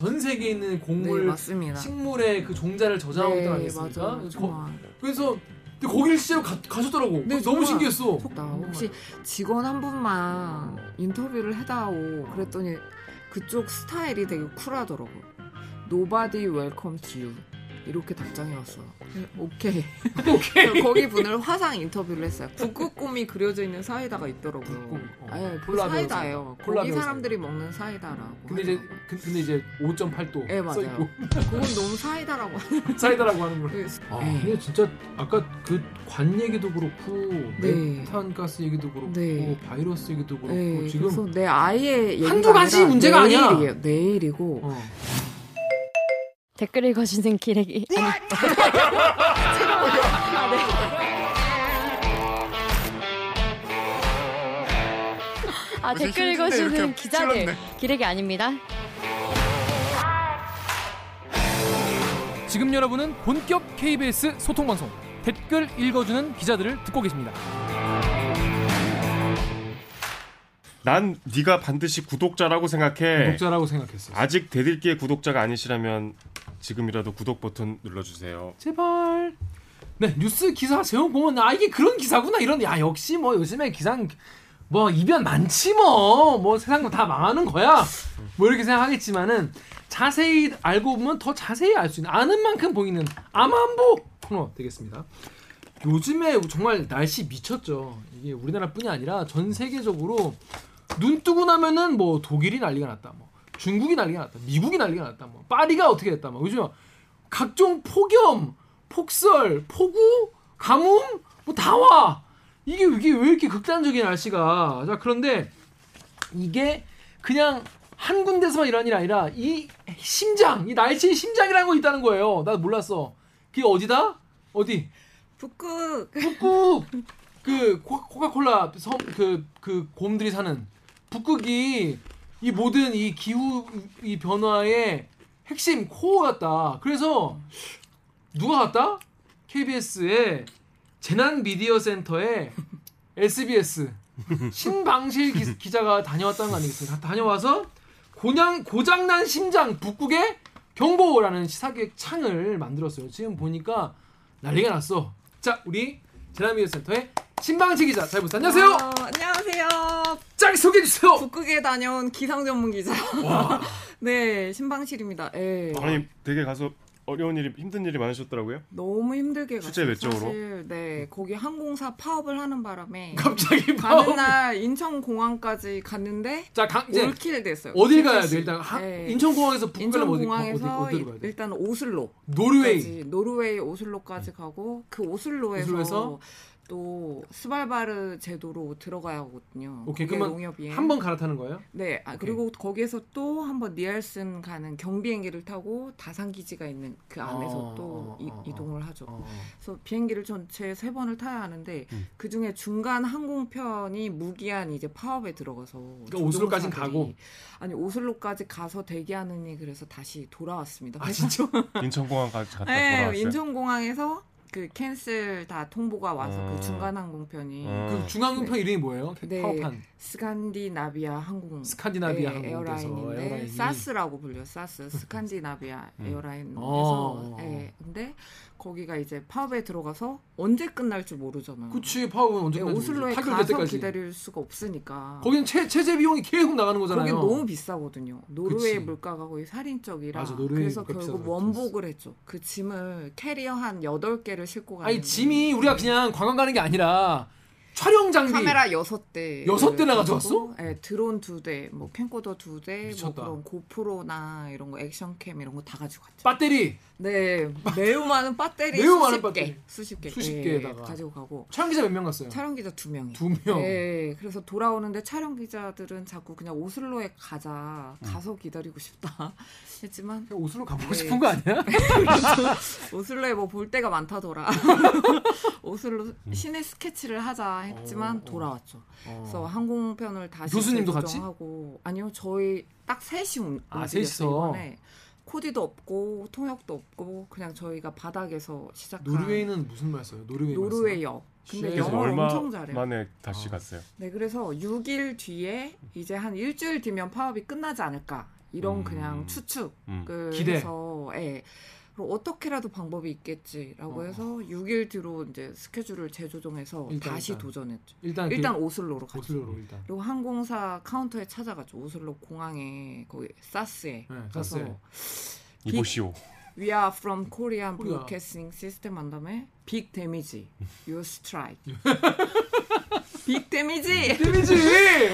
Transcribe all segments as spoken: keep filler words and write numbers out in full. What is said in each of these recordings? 전 세계에 있는 곡물, 네, 식물의 그 종자를 저장하고 있다고 하겠습니까? 네, 맞아요. 그래서 근데 거길 실제로 가, 가셨더라고. 네, 너무 신기했어. 좋다. 혹시 직원 한 분만 인터뷰를 해다오 그랬더니 그쪽 스타일이 되게 쿨하더라고. Nobody welcomes you. 이렇게 답장이 왔어요. 오케이. 오케이. 거기 분을 화상 인터뷰를 했어요. 북극곰이 그려져 있는 사이다가 있더라고요. 어. 네, 사이다예요. 거기 사람들이 먹는 사이다라고. 근데 이제, 근데 이제 오 점 팔 도 네, 써있고. 그건 너무 사이다라고 하는 사이다라고 하는 거예요. 아, 근데 진짜 아까 그 관 얘기도 그렇고 네. 메탄가스 얘기도 그렇고 네. 바이러스 얘기도 그렇고 네. 지금 그래서 내 아이의 얘기가 한두 가지 문제가 내일이에요. 아니야. 내일이고. 어. 댓글 읽어주는 기레기 아니 아 댓글 읽어주는 기자들 기레기 아닙니다. 지금 여러분은 본격 케이비에스 소통방송 댓글 읽어주는 기자들을 듣고 계십니다. 난 네가 반드시 구독자라고 생각해. 구독자라고 생각했어. 아직 대들기의 구독자가 아니시라면 지금이라도 구독 버튼 눌러주세요. 제발. 네, 뉴스 기사 제목 보면 아 이게 그런 기사구나 이런. 야 역시 뭐 요즘에 기상 뭐 이변 많지 뭐 뭐 세상 다 망하는 거야 뭐 이렇게 생각하겠지만은 자세히 알고 보면 더 자세히 알 수 있는 아는 만큼 보이는 암안보 코너 되겠습니다. 요즘에 정말 날씨 미쳤죠. 이게 우리나라뿐이 아니라 전 세계적으로 눈 뜨고 나면은 뭐 독일이 난리가 났다. 뭐 중국이 난리가 났다. 미국이 난리가 났다. 뭐 파리가 어떻게 됐다. 뭐 요즘 각종 폭염, 폭설, 폭우, 가뭄 뭐 다 와. 이게 이게 왜 이렇게 극단적인 날씨가. 자, 그런데 이게 그냥 한 군데서만 일하는 일이 아니라 이 심장, 이 날씨의 심장이라는 거 있다는 거예요. 나 몰랐어. 그게 어디다? 어디? 북극. 북극. 그 코, 코카콜라 섬 그 그 곰들이 사는 북극이 이 모든 이 기후 이 변화의 핵심 코어 같다. 그래서 누가 갔다? 케이비에스의 재난 미디어 센터에 에스비에스 신방실 기, 기자가 다녀왔다는 거 아니겠습니까? 다녀와서 고냥 고장난 심장 북극의 경보라는 시사기획 창을 만들었어요. 지금 보니까 난리가 났어. 자, 우리 재난미디어 센터의 신방지 기자 잘 보세요. 안녕하세요. 어, 안녕하세요. 짝 소개해 주세요. 북극에 다녀온 기상 전문 기자. 네, 신방실입니다. 예. 아니, 되게 가서 어려운 일이 힘든 일이 많으셨더라고요. 너무 힘들게 갔어요. 실제 외적으로. 사실, 네, 거기 항공사 파업을 하는 바람에 갑자기 파업. 가는 날 인천 공항까지 갔는데 자, 강, 올킬 됐어요. 어딜 가야 돼? 일단 하, 네. 인천 공항에서 북극을 어디 공항에서 어디, 가야 돼? 일단 오슬로. 노르웨이. 노르웨이 오슬로까지 가고 그 오슬로에서 오슬로에서 또 스발바르 제도로 들어가야 하거든요. 오케이, 그러면 한 번 갈아타는 거예요? 네, 아, 그리고 거기에서 또 한 번 니알슨 가는 경비행기를 타고 다산기지가 있는 그 안에서 아, 또 아, 이, 아, 이동을 하죠. 아, 그래서 비행기를 전체 세 번을 타야 하는데 음. 그중에 중간 항공편이 무기한 이제 파업에 들어가서 그러니까 오슬로까지 가고 아니 오슬로까지 가서 대기하느니 그래서 다시 돌아왔습니다. 아 진짜? 인천공항까지 갔다 네, 돌아왔어요? 인천공항에서 그 캔슬 다 통보가 와서 음. 그 중간 항공편이 음. 그 중간 항공편 네. 이름이 뭐예요? 네. 파워판 스칸디나비아 항공 스칸디나비아 네, 에어라인인데 에어라인이. 사스라고 불려 사스 스칸디나비아 음. 에어라인에서 네. 근데 거기가 이제 파업에 들어가서 언제 끝날지 모르잖아요. 그치 파업은 언제 끝날지 네, 오슬로에 가서 때까지. 기다릴 수가 없으니까. 거긴 체, 체제 비용이 계속 나가는 거잖아요. 거긴 너무 비싸거든요. 노르웨이 그치. 물가가 거의 살인적이라 맞아, 노르웨이 그래서 결국 원복을 했죠. 그 짐을 캐리어 한 여덟 개를 싣고 가는 아니 짐이 우리가 그냥 관광 가는 게 아니라 촬영 장비 카메라 여섯 대 여섯 대나 가져왔어? 네 드론 두 대 뭐 캠코더 두 대 뭐 그런 고프로나 이런 거 액션캠 이런 거 다 가지고 갔죠. 배터리 네 매우 많은 배터리 매우 많은 배터리 수십 개 수십 개에다가 네, 가지고 가고 촬영 기자 몇 명 갔어요? 촬영 기자 두 명이요. 두 명. 네 그래서 돌아오는데 촬영 기자들은 자꾸 그냥 오슬로에 가자 가서 기다리고 싶다 했지만 오슬로 가보고 네. 싶은 거 아니야? 오슬로에 뭐 볼 데가 많다더라. 오슬로 시내 스케치를 하자. 했지만 오, 돌아왔죠. 오. 그래서 항공편을 다시 교수님도 같이 하고 아니요 저희 딱 셋이 온 아, 셋이서 이번에 코디도 없고 통역도 없고 그냥 저희가 바닥에서 시작한 노르웨이는 무슨 말 써요? 노르웨이 노르웨이요. 근데 영어를 엄청 잘해요. 만에 다시 아. 갔어요. 네 그래서 육 일 뒤에 이제 한 일주일 뒤면 파업이 끝나지 않을까. 이런 음. 그냥 추측을 음. 해서 예. 어떻게라도 방법이 있겠지라고 어. 해서 육 일 뒤로 이제 스케줄을 재조정해서 일단, 다시 일단. 도전했죠. 일단, 일단 오슬로로 갔죠. 오슬로로 일단. 그리고 항공사 카운터에 찾아갔죠. 오슬로 공항에 거기 사스에 네, 가서 이보시오. We are from Korean Broadcasting System 한 다음에 Big Damage, Your Strike. 빅 데미지! 데미지!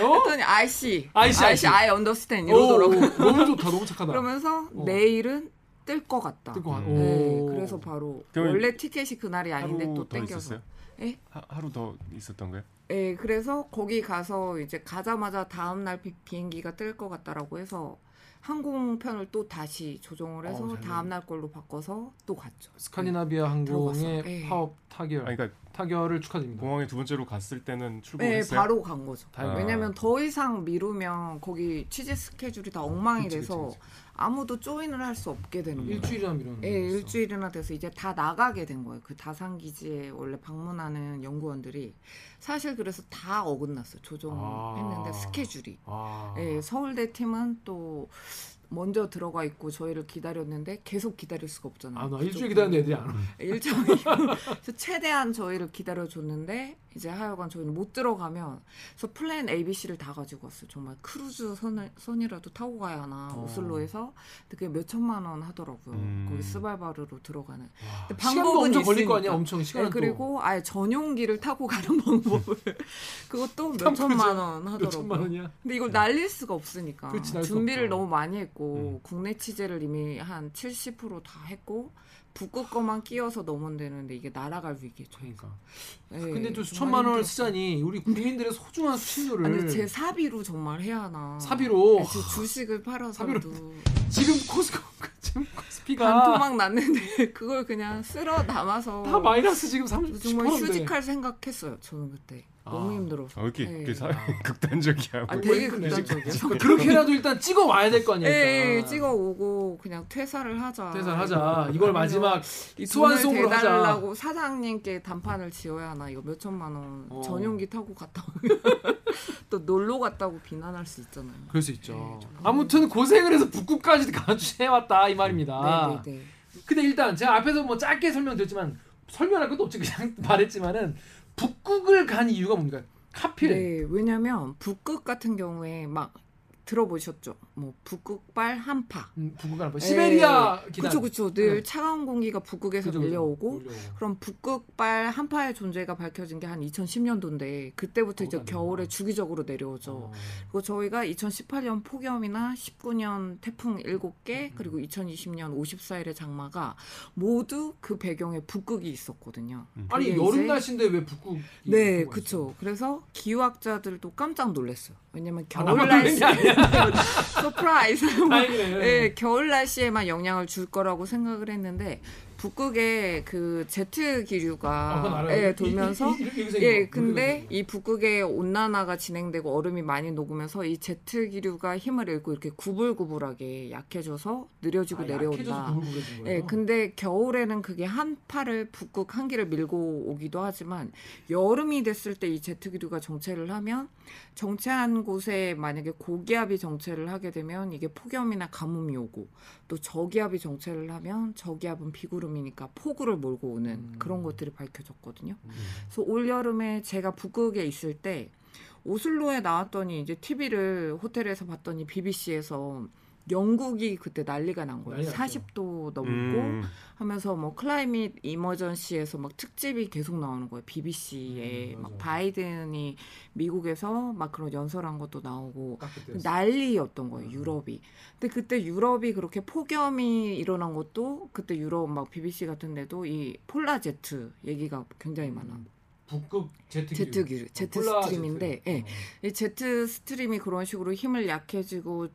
어? 했더니 아이씨. 아이씨, 아이씨. I understand. 이러더라고. 오, 너무 좋다. 너무 착하다. 그러면서 어. 내일은 뜰 것 같다. 뜰 것 같다. 네, 그래서 바로 원래 티켓이 그날이 아닌데 또 땡겨서. 예? 하, 하루 더 있었던 거예요? 예, 그래서 거기 가서 이제 가자마자 다음날 비행기가 뜰 것 같다라고 해서 항공편을 또 다시 조정을 해서 어, 다음날 걸로 바꿔서 또 갔죠. 스칸디나비아 네. 항공의 네. 파업 타결. 아, 그러니까 타결을 축하드립니다. 공항에 두 번째로 갔을 때는 출국했어요? 네, 바로 간 거죠. 아. 왜냐하면 더 이상 미루면 거기 취재 스케줄이 다 엉망이 그치, 돼서 그치, 그치. 아무도 조인을 할 수 없게 되는 거예요. 일주일이나 미루는 거예요. 네, 일주일이나 돼서 이제 다 나가게 된 거예요. 그 다산기지에 원래 방문하는 연구원들이 사실 그래서 다 어긋났어요. 조정했는데 아. 스케줄이. 아. 네, 서울대 팀은 또 먼저 들어가 있고 저희를 기다렸는데 계속 기다릴 수가 없잖아요. 아, 나 일주일 기다렸는데 애들이 안 와. 일정이 최대한 저희를 기다려줬는데 이제 하여간 저희는 못 들어가면 그래서 플랜 에이비씨를 다 가지고 왔어요. 정말 크루즈 선을, 선이라도 타고 가야 하나 어. 오슬로에서 그게 몇 천만 원 하더라고요. 음. 거기 스발바르로 들어가는. 와, 근데 방법은 엄청 있으니까. 걸릴 거 아니야? 엄청 시간도. 네, 그리고 아예 전용기를 타고 가는 방법을 그것도 몇 천만 원 하더라고요. 몇 천만 원이야? 근데 이걸 날릴 수가 없으니까 그치, 날 준비를 없죠. 너무 많이 했고 음. 국내 취재를 이미 한 칠십 퍼센트 다 했고 북극 거만 끼워서 넘으면 되는데 이게 날아갈 위기에 처해서. 그러니까. 근데 또 수천만 원을 쓰자니 우리 국민들의 소중한 수신료를. 아니 제 사비로 정말 해야 하나. 사비로. 제 주식을 팔아서도. 지금 코스코 지금 코스피가 반토막 났는데 그걸 그냥 쓸어 담아서. 다 마이너스 지금 삼십 퍼센트. 정말 휴직할 생각했어요. 저는 그때. 너무 아, 힘들어서. 이렇게, 이렇게 사, 극단적이야. 아, 되게 극단적이야. 그렇게라도 일단 찍어 와야 될 거 아니야. 예, 찍어 오고 그냥 퇴사를 하자. 퇴사를 하자. 이걸 마지막 소환송으로 하자. 대달라고 사장님께 단판을 지어야 하나. 이거 몇 천만 원 어. 전용기 타고 갔다 오면 또 놀러 갔다고 비난할 수 있잖아요. 그럴 수 있죠. 네, 아무튼 고생을 해서 북극까지 가주해왔다 이 말입니다. 네네네. 근데 일단 제가 앞에서 뭐 짧게 설명드렸지만 설명할 것도 없지 그냥 말했지만은. 북극을 간 이유가 뭡니까? 하필. 네, 왜냐면 북극 같은 경우에 막 들어보셨죠? 뭐 북극발 한파. 음, 북극발 한파. 시베리아 기단. 그렇죠, 그렇죠. 늘 네. 차가운 공기가 북극에서 그쵸, 밀려오고, 그쵸. 그럼 북극발 한파의 존재가 밝혀진 게 한 이천십 년도인데 그때부터 이제 겨울에 거. 주기적으로 내려오죠. 어. 그리고 저희가 이천십팔 년 폭염이나 십구 년 태풍 일곱 개 음. 그리고 이천이십 년 오십사 일의 장마가 모두 그 배경에 북극이 있었거든요. 음. 아니 여름 날씨인데 왜 북극? 네, 그렇죠. 그래서 기후학자들도 깜짝 놀랐어요. 왜냐면 겨울 아, 날씨 서프라이즈 네, 겨울 날씨에만 영향을 줄 거라고 생각을 했는데 북극의 그 제트 기류가 어, 예, 돌면서 이, 이, 이, 예 근데 이 북극의 온난화가 진행되고 얼음이 많이 녹으면서 이 제트 기류가 힘을 잃고 이렇게 구불구불하게 약해져서 느려지고 아, 내려온다. 예 근데 겨울에는 그게 한파를 북극 한기를 밀고 오기도 하지만 여름이 됐을 때 이 제트 기류가 정체를 하면 정체한 곳에 만약에 고기압이 정체를 하게 되면 이게 폭염이나 가뭄이 오고 또 저기압이 정체를 하면 저기압은 비구름 이니까 폭우를 몰고 오는 음. 그런 것들이 밝혀졌거든요. 음. 그래서 올 여름에 제가 북극에 있을 때 오슬로에 나왔더니 이제 티비를 호텔에서 봤더니 비비씨에서 영국이 그때 난리가 난 거예요. 사십 도 넘고 음. 하면서 뭐 클라이밋 이머전시에서 막 특집이 계속 나오는 거예요. 비비씨에 음, 막 바이든이 미국에서 막 그런 연설한 것도 나오고 난리였던 거예요. 음. 유럽이. 근데 그때 유럽이 그렇게 폭염이 일어난 것도 그때 유럽 막 비비씨 같은 데도 이 폴라 제트 얘기가 굉장히 많아. 음. 북극 제트 제트 기류, 제트 스트림인데 예. 이 제트 스트림이 그런 식으로 힘을 약해지고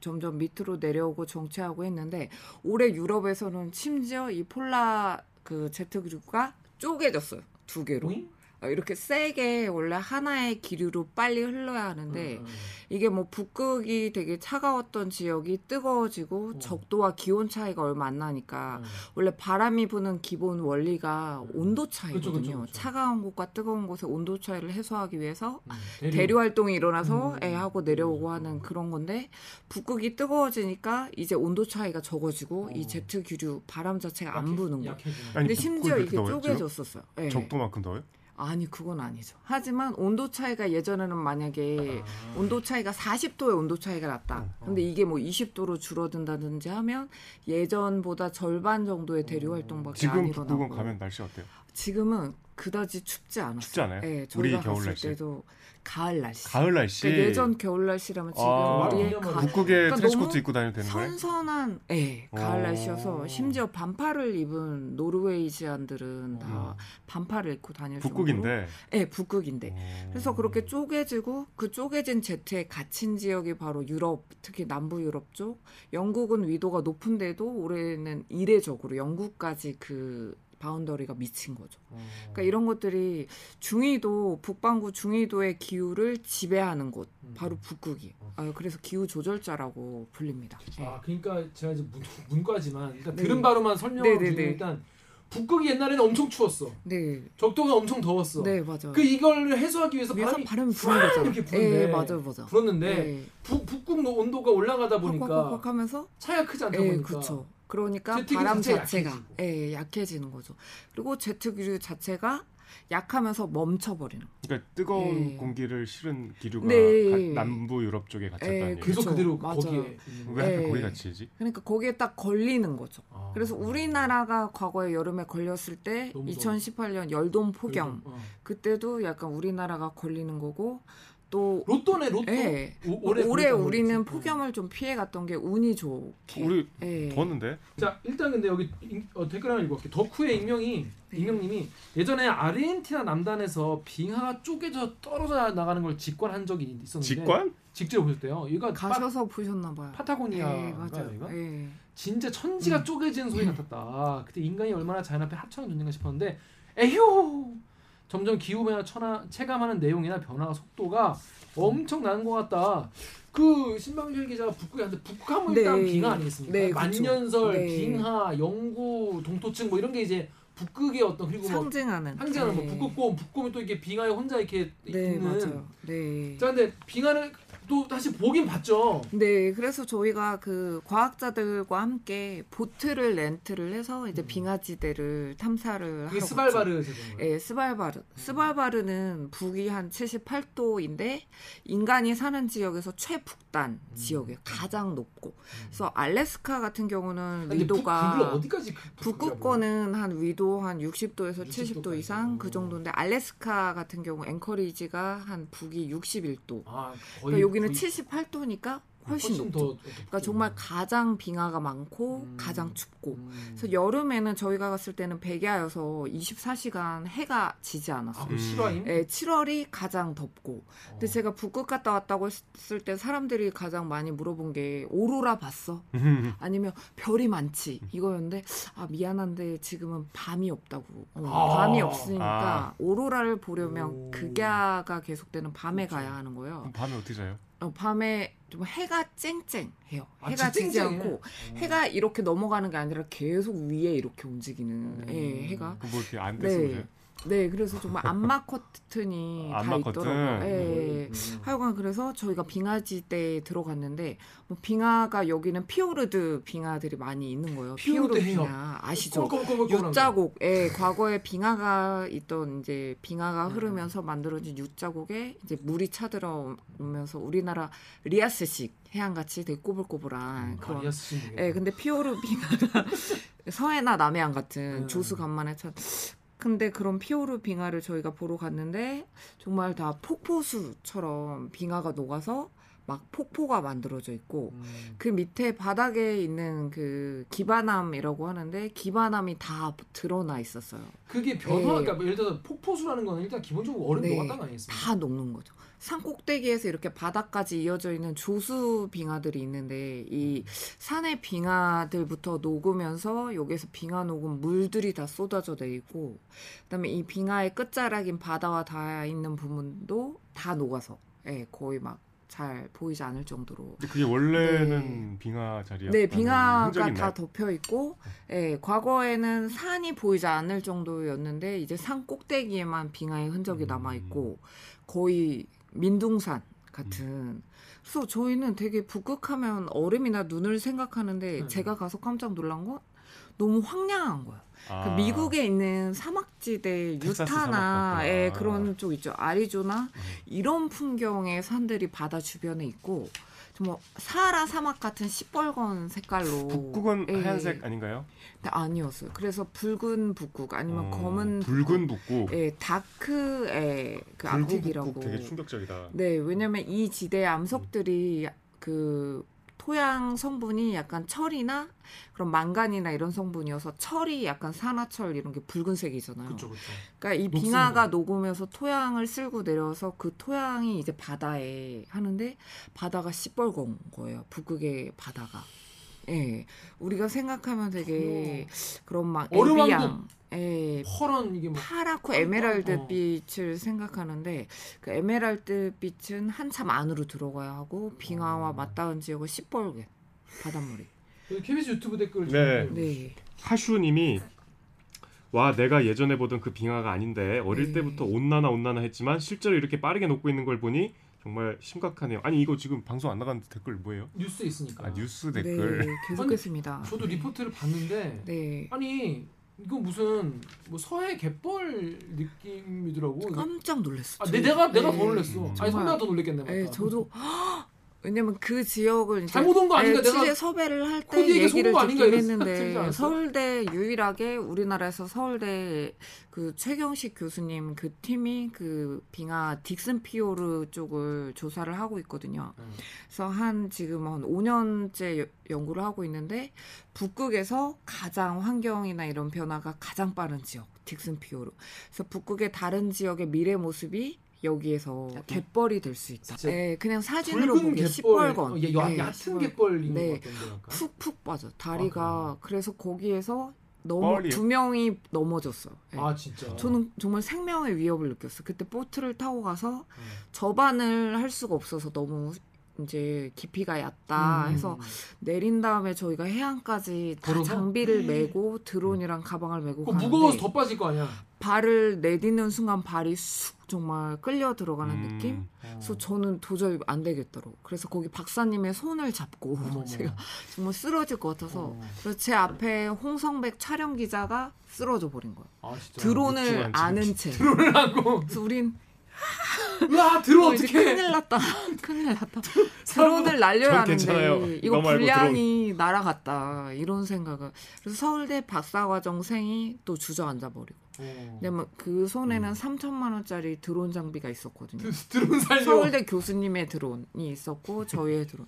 점점 밑으로 내려오고 정체하고 했는데 올해 유럽에서는 심지어 이 폴라 그 제트 기류가 쪼개졌어요. 두 개로. 네? 이렇게 세게 원래 하나의 기류로 빨리 흘러야 하는데 음. 이게 뭐 북극이 되게 차가웠던 지역이 뜨거워지고 음. 적도와 기온 차이가 얼마 안 나니까 음. 원래 바람이 부는 기본 원리가 온도 차이거든요. 그쵸, 그쵸, 그쵸. 차가운 곳과 뜨거운 곳의 온도 차이를 해소하기 위해서 음. 대류 활동이 일어나서 음. 애 하고 내려오고 하는 그런 건데 북극이 뜨거워지니까 이제 온도 차이가 적어지고 어. 이 제트 기류 바람 자체가 약해, 안 부는 거예요. 근데 심지어 이게 쪼개졌었어요. 네. 적도만큼 더워요? 아니 그건 아니죠. 하지만 온도 차이가 예전에는 만약에 아... 온도 차이가 사십 도의 온도 차이가 났다. 어, 어. 근데 이게 뭐 이십 도로 줄어든다든지 하면 예전보다 절반 정도의 대류 활동밖에 어, 안 일어나고. 지금 북극은 가면 날씨 어때요? 지금은 그다지 춥지 않았어요. 춥지 않아요? 네, 우리 겨울 날씨. 때도 가을 날씨. 가을 날씨. 그러니까 예전 겨울 날씨라면 지금 아, 우리의 가을. 북극에 그러니까 트레시코트 입고 다녀도 되는 거예요? 선선한 네, 가을 날씨여서 심지어 반팔을 입은 노르웨이지안들은 다 반팔을 입고 다닐 북극인데. 정도로. 네, 북극인데. 오. 그래서 그렇게 쪼개지고 그 쪼개진 제트에 갇힌 지역이 바로 유럽, 특히 남부 유럽 쪽. 영국은 위도가 높은데도 올해는 이례적으로 영국까지 그 바운더리가 미친 거죠. 오. 그러니까 이런 것들이 중위도 북반구 중위도의 기후를 지배하는 곳 음. 바로 북극이. 아, 그래서 기후 조절자라고 불립니다. 아, 네. 그러니까 제가 이제 문, 문과지만 일단 네. 들은 바로만 설명을 드리면 일단 북극이 옛날에는 엄청 추웠어. 네. 적도가 엄청 더웠어. 네, 맞아요. 그 이걸 해소하기 위해서 바람이, 바람이 부는 거잖아. 이렇게 부는데. 네, 맞아요, 맞아요. 불었는데 네. 부, 북극 온도가 올라가다 보니까 팍팍팍 하면서 차이가 크지 않다 네, 보니까. 그렇죠. 그러니까 바람 자체가 약해지고. 예, 약해지는 거죠. 그리고 제트 기류 자체가 약하면서 멈춰버리는. 그러니까 뜨거운 예. 공기를 실은 기류가 네. 가, 남부 유럽 쪽에 갇혔다는 예, 얘기죠. 계속 그대로 맞아요. 거기에. 왜 하필 예. 거기 갇히지? 그러니까 거기에 딱 걸리는 거죠. 아. 그래서 우리나라가 과거에 여름에 걸렸을 때 이천십팔 년 열돔 폭염. 아. 그때도 약간 우리나라가 걸리는 거고 또 로또네 로또. 예. 오, 올해, 올해 우리는 폭염을 좀 피해갔던 게 운이 좋게. 우리 예. 더웠는데. 자 일단 근데 여기 인, 어, 댓글 하나 읽어볼게요. 덕후의 익명이 네. 익명님이 예전에 아르헨티나 남단에서 빙하가 쪼개져 떨어져 나가는 걸 직관한 적이 있었는데. 직관? 직접 보셨대요. 이거 가셔서 보셨나 봐요. 파타고니아인가 이거? 예. 진짜 천지가 음. 쪼개지는 소리 같았다. 아, 그때 인간이 얼마나 자연 앞에 하찮은 존재인가 싶었는데 에휴. 점점 기후변화 천하, 체감하는 내용이나 변화가 속도가 엄청난 것 같다. 그 신방길 기자가 북극한테 북극하면 일단 네. 빙하 아니겠습니까? 네, 만년설, 네. 빙하, 영구, 동토층 뭐 이런 게 이제 북극의 어떤 그리고 상징하는 상징하는 네. 뭐 북극곰, 북곰이 또 이렇게 빙하에 혼자 이렇게 네, 있는. 맞아요. 네. 자, 근데 빙하를 또 다시 보긴 봤죠. 네, 그래서 저희가 그 과학자들과 함께 보트를 렌트를 해서 이제 음. 빙하지대를 탐사를 하고. 스발바르 제도인가요? 네, 스발바르. 음. 스발바르는 북위 한 칠십팔 도인데 인간이 사는 지역에서 최북단 음. 지역에 가장 높고. 음. 그래서 알래스카 같은 경우는 아니, 위도가 북, 어디까지 북극권은 한 위도 한 육십 도에서 칠십 도 이상 그 정도인데 알래스카 같은 경우 앵커리지가 한 북위 육십일 도. 아, 거의 그러니까 여기는 칠십팔 도니까 훨씬, 훨씬 높죠. 더, 더 그러니까 정말 가장 빙하가 많고 음. 가장 춥고. 음. 그래서 여름에는 저희가 갔을 때는 백야여서 이십사 시간 해가 지지 않았어요. 아, 음. 실화임? 네, 칠월이 가장 덥고. 어. 근데 제가 북극 갔다 왔다고 했을 때 사람들이 가장 많이 물어본 게 오로라 봤어? 아니면 별이 많지? 이거였는데 아 미안한데 지금은 밤이 없다고. 어, 아. 밤이 없으니까 아. 오로라를 보려면 오. 극야가 계속되는 밤에 그렇죠. 가야 하는 거예요. 그럼 밤에 어떻게 자요? 어, 밤에 좀 해가 쨍쨍해요. 아, 해가 지지 않고 오. 해가 이렇게 넘어가는 게 아니라 계속 위에 이렇게 움직이는 예, 해가. 뭐 이렇게 안 됐어요. 네. 네, 그래서 정말 안마 커튼이 아, 다 있더라고요. 예, 음. 하여간 그래서 저희가 빙하지대에 들어갔는데 뭐 빙하가 여기는 피오르드 빙하들이 많이 있는 거예요. 피오르드, 피오르드 빙하 아시죠? 윷자곡. 예, 과거에 빙하가 있던 이제 빙하가 흐르면서 만들어진 윷자곡에 이제 물이 차들어오면서 우리나라 리아스식 해안같이 되게 꼬불꼬불한 음, 그런. 아, 리아스식. 예, 근데 피오르 빙하가 서해나 남해안 같은 음. 조수 간만에 차. 근데 그런 피오르 빙하를 저희가 보러 갔는데 정말 다 폭포수처럼 빙하가 녹아서 막 폭포가 만들어져 있고 음. 그 밑에 바닥에 있는 그 기반암이라고 하는데 기반암이 다 드러나 있었어요. 그게 변화, 네. 그러니까 예를 들어서 폭포수라는 거는 일단 기본적으로 얼음 녹았다는 네. 거 아니겠습니까? 다 녹는 거죠. 산 꼭대기에서 이렇게 바닥까지 이어져 있는 조수 빙하들이 있는데 이 산의 빙하들부터 녹으면서 여기에서 빙하 녹은 물들이 다 쏟아져 내리고 그다음에 이 빙하의 끝자락인 바다와 닿아 있는 부분도 다 녹아서 네, 거의 막 잘 보이지 않을 정도로. 근데 그게 원래는 네. 빙하 자리였다. 네, 빙하가 다 덮여 있고, 예, 네, 과거에는 산이 보이지 않을 정도였는데 이제 산 꼭대기에만 빙하의 흔적이 음. 남아 있고 거의 민둥산 같은. 음. 그래서 저희는 되게 북극하면 얼음이나 눈을 생각하는데 음. 제가 가서 깜짝 놀란 건 너무 황량한 거예요. 아. 그러니까 미국에 있는 사막지대 유타나 아. 그런 쪽 있죠. 아리조나 이런 풍경의 산들이 바다 주변에 있고 정말 사하라 사막 같은 시뻘건 색깔로 북극은 예. 하얀색 아닌가요? 아니었어요. 그래서 붉은 북극 아니면 어, 검은 붉은 북극, 북극. 예, 다크의 그 암흑이라고. 북극 되게 충격적이다. 네, 왜냐하면 이 지대의 암석들이 그 토양 성분이 약간 철이나 그런 망간이나 이런 성분이어서 철이 약간 산화철 이런 게 붉은색이잖아요. 그쵸, 그쵸. 그러니까 이 빙하가 녹으면서 토양을 쓸고 내려서 그 토양이 이제 바다에 하는데 바다가 시뻘건 거예요. 북극의 바다가. 예, 우리가 생각하면 되게 어... 그런 막 에비앙, 예, 파란 이게 뭐... 파랗고 에메랄드 빛을 어. 생각하는데 그 에메랄드 빛은 한참 안으로 들어가야 하고 빙하와 맞닿은 지역은 시뻘게 바닷물이. 케이비에스 유튜브 댓글 네. 네. 하슈님이 와 내가 예전에 보던 그 빙하가 아닌데 어릴 네. 때부터 온난화 온난화 했지만 실제로 이렇게 빠르게 녹고 있는 걸 보니. 정말 심각하네요. 아니 이거 지금 방송 안 나가는데 댓글 뭐예요? 뉴스에 있으니까. 아, 뉴스 댓글. 네, 계속했습니다. 저도 리포트를 봤는데 네. 아니 이거 무슨 뭐 서해 갯벌 느낌이더라고. 깜짝 놀랐어. 아, 네, 내가 내가 네. 더 놀랐어. 음. 아니 선배가 더 놀랬겠네. 맞다. 네, 저도 헉! 왜냐면 그 지역을 잘못 온 거 아닌가 네, 내가 섭외를 할 때 얘기를 듣긴 했는데 서울대 유일하게 우리나라에서 서울대 그 최경식 교수님 그 팀이 그 빙하 딕슨피오르 쪽을 조사를 하고 있거든요. 음. 그래서 한 지금 한 오 년째 연구를 하고 있는데 북극에서 가장 환경이나 이런 변화가 가장 빠른 지역 딕슨피오르. 그래서 북극의 다른 지역의 미래 모습이 여기에서 갯벌이 될 수 있다. 네, 그냥 사진으로 보기 시뻘건. 어, 야, 네, 얕은 갯벌인 네. 것 같은데. 푹푹 빠져. 다리가. 아, 그래서 거기에서 너무 두 명이 넘어졌어요. 네. 아 진짜. 저는 정말 생명의 위협을 느꼈어요. 그때 보트를 타고 가서 음. 접안을 할 수가 없어서 너무 이제 깊이가 얕다 해서 음. 내린 다음에 저희가 해안까지 다 장비를 메고 드론이랑 가방을 메고 가는데 무거워서 더 빠질 거 아니야. 발을 내딛는 순간 발이 쑥 정말 끌려 들어가는 음. 느낌. 어. 그래서 저는 도저히 안 되겠더라고. 그래서 거기 박사님의 손을 잡고 어머머. 제가 정말 쓰러질 것 같아서 어. 그래서 제 앞에 홍성백 촬영 기자가 쓰러져 버린 거예요. 아, 드론을 아는 채. 드론을 하고. 그래서 우린 와 드론 어떻게 큰일 났다 큰일 났다 드론을 날려야 하는데 이거 분량이 날아갔다 이런 생각을. 그래서 서울대 박사과정생이 또 주저앉아 버리고. 왜냐면 그 손에는 음. 삼천만 원짜리 드론 장비가 있었거든요. 드론 살려. 서울대 교수님의 드론이 있었고 저희의 드론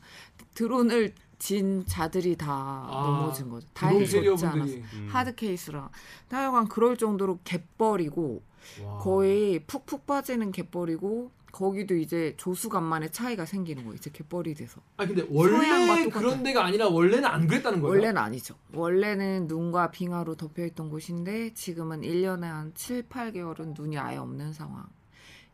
드론을 진 자들이 다 아, 넘어진 거죠. 다행히 젖지 않았어. 음. 하드케이스라. 하여간 그럴 정도로 갯벌이고 와. 거의 푹푹 빠지는 갯벌이고 거기도 이제 조수간만의 차이가 생기는 거예요. 이제 갯벌이 돼서. 아 근데 원래 그런 데가 아니라 원래는 안 그랬다는 거예요? 원래는 아니죠. 원래는 눈과 빙하로 덮여있던 곳인데 지금은 일 년에 한 칠, 팔 개월은 눈이 아예 없는 상황.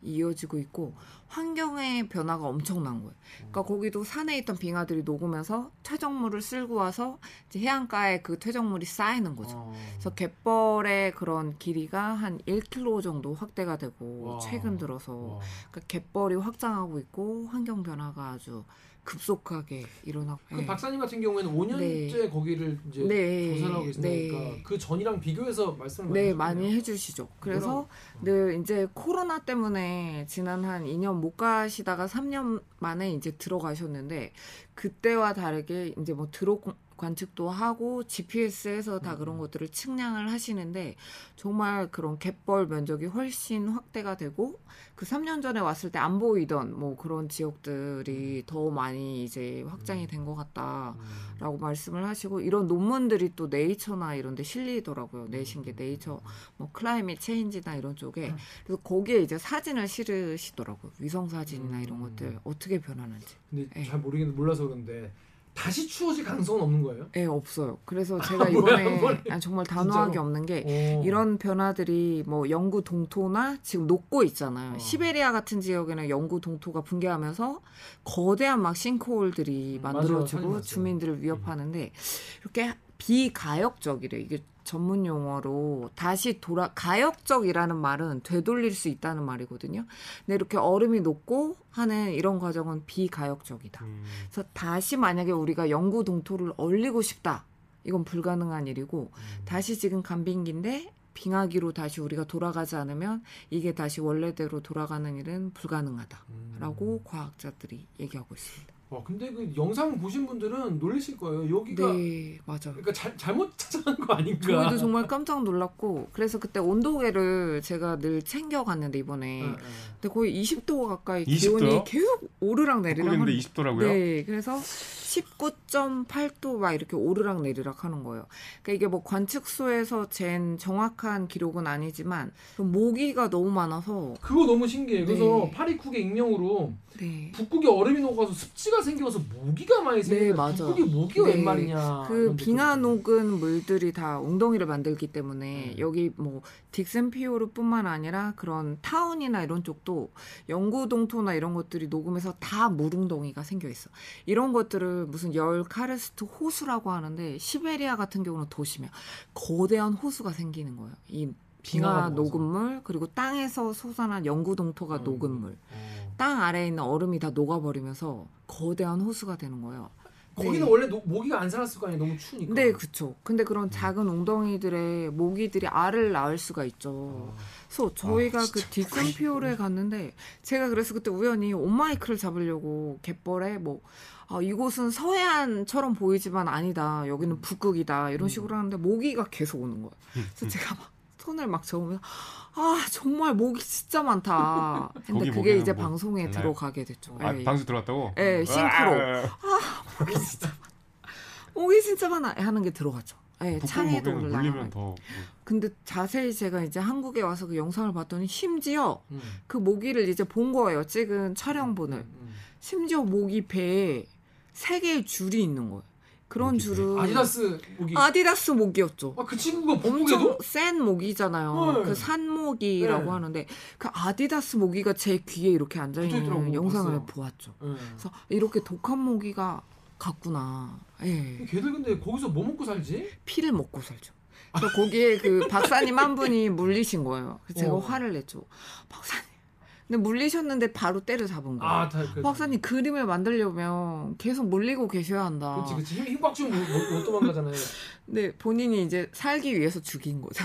이어지고 있고 환경의 변화가 엄청난 거예요. 그러니까 거기도 산에 있던 빙하들이 녹으면서 퇴적물을 쓸고 와서 이제 해안가에 그 퇴적물이 쌓이는 거죠. 어. 그래서 갯벌의 그런 길이가 한 일 킬로미터 정도 확대가 되고 와. 최근 들어서 와. 그러니까 갯벌이 확장하고 있고 환경 변화가 아주 급속하게 일어나고. 그 네. 박사님 같은 경우에는 오 년째 네. 거기를 이제 네. 조사를 하고 있으니까 네. 그 전이랑 비교해서 말씀을 많이, 네, 많이 해주시죠. 그래서 늘 이제 코로나 때문에 지난 한 이 년 못 가시다가 삼 년 만에 이제 들어가셨는데 그때와 다르게 이제 뭐 들어 관측도 하고 지피에스에서 다 그런 것들을 측량을 하시는데 정말 그런 갯벌 면적이 훨씬 확대가 되고 그 삼 년 전에 왔을 때 안 보이던 뭐 그런 지역들이 더 많이 이제 확장이 된 것 같다라고 말씀을 하시고 이런 논문들이 또 네이처나 이런 데 실리더라고요. 내신 게 네이처 뭐 클라이밋 체인지나 이런 쪽에 그래서 거기에 이제 사진을 실으시더라고요. 위성 사진이나 이런 것들 어떻게 변하는지. 근데 네. 잘 모르겠는데 몰라서 근데 다시 추워질 가능성은 없는 거예요? 네, 없어요. 그래서 제가 이번에 뭐야, 정말 단호하게 진짜로? 없는 게 오. 이런 변화들이 뭐 영구 동토나 지금 녹고 있잖아요. 어. 시베리아 같은 지역에는 영구 동토가 붕괴하면서 거대한 막 싱크홀들이 만들어지고 맞아요, 주민들을 위협하는데 이렇게 비가역적이래. 이게 전문 용어로 다시 돌아 가역적이라는 말은 되돌릴 수 있다는 말이거든요. 근데 이렇게 얼음이 녹고 하는 이런 과정은 비가역적이다. 음. 그래서 다시 만약에 우리가 영구 동토를 얼리고 싶다. 이건 불가능한 일이고 음. 다시 지금 간빙기인데 빙하기로 다시 우리가 돌아가지 않으면 이게 다시 원래대로 돌아가는 일은 불가능하다라고 음. 과학자들이 얘기하고 있습니다. 와, 근데 그 영상 보신 분들은 놀라실 거예요. 여기가 네, 맞아요. 그러니까 잘, 잘못 찾아간 거 아닌가. 저희도 정말 깜짝 놀랐고 그래서 그때 온도계를 제가 늘 챙겨갔는데 이번에 아, 아. 근데 거의 이십 도 가까이 이십 도? 기온이 계속 오르락 내리락 하는데 이십 도라고요? 네. 그래서 십구 점 팔 도 막 이렇게 오르락 내리락 하는 거예요. 그러니까 이게 뭐 관측소에서 잰 정확한 기록은 아니지만 모기가 너무 많아서 그거 너무 신기해요. 네. 그래서 파리쿡의 익명으로 네. 북극이 얼음이 녹아서 습지가 생겨서 모기가 많이 생겨요. 네, 북극이 모기가 웬 네. 말이냐. 그 빙하 녹은 물들이 다 웅덩이를 만들기 때문에 음. 여기 뭐 딕슨피오르뿐만 아니라 그런 타운이나 이런 쪽도 영구 동토나 이런 것들이 녹으면서 다 물웅덩이가 생겨 있어. 이런 것들을 무슨 열 카르스트 호수라고 하는데 시베리아 같은 경우는 더 심해요. 거대한 호수가 생기는 거예요. 이 빙하 녹은 물 그리고 땅에서 솟아난 영구 동토가 음. 녹은 물. 음. 땅 아래에 있는 얼음이 다 녹아버리면서 거대한 호수가 되는 거예요. 거기는 네. 원래 노, 모기가 안 살았을 거 아니에요. 너무 추우니까. 네, 그렇죠. 근데 그런 작은 웅덩이들의 모기들이 알을 낳을 수가 있죠. 아. 그래서 저희가 아, 그 딕슨피오르에 갔는데 제가 그래서 그때 우연히 온마이크를 잡으려고 갯벌에 뭐 아, 이곳은 서해안처럼 보이지만 아니다. 여기는 북극이다. 이런 식으로 하는데 모기가 계속 오는 거예요. 그래서 제가 막 손을 막 저으면서 아 정말 모기 진짜 많다. 근데 그게 이제 뭐 방송에 달라요? 들어가게 됐죠. 아, 네. 방송 들어갔다고? 네, 싱크로. 아 모기 진짜 많아. 모기 진짜 많아 하는 게 들어갔죠. 네, 창에도 올라가면 더. 근데 자세히 제가 이제 한국에 와서 그 영상을 봤더니 심지어 음. 그 모기를 이제 본 거예요. 찍은 촬영본을. 음, 음. 심지어 모기 배에 세 개의 줄이 있는 거예요. 그런 줄은 아디다스 모기 아디다스 모기였죠. 아, 그 친구가 엄청 센 모기잖아요. 네. 그 산모기라고 네. 하는데 그 아디다스 모기가 제 귀에 이렇게 앉아 있는 영상을 봤어요. 보았죠. 네. 그래서 이렇게 독한 모기가 갔구나. 예. 걔들 근데 거기서 뭐 먹고 살지? 피를 먹고 살죠. 그래서 거기에 그 박사님 한 분이 물리신 거예요. 그래서 제가 어. 화를 냈죠. 박사님. 근데 물리셨는데 바로 때려잡은 거예요. 아, 다, 그, 박사님 그, 그림을 만들려면 계속 물리고 계셔야 한다. 그렇지, 그렇지. 힘, 힘 꽉 주면 못 도망가잖아요. 네, 본인이 이제 살기 위해서 죽인 거죠.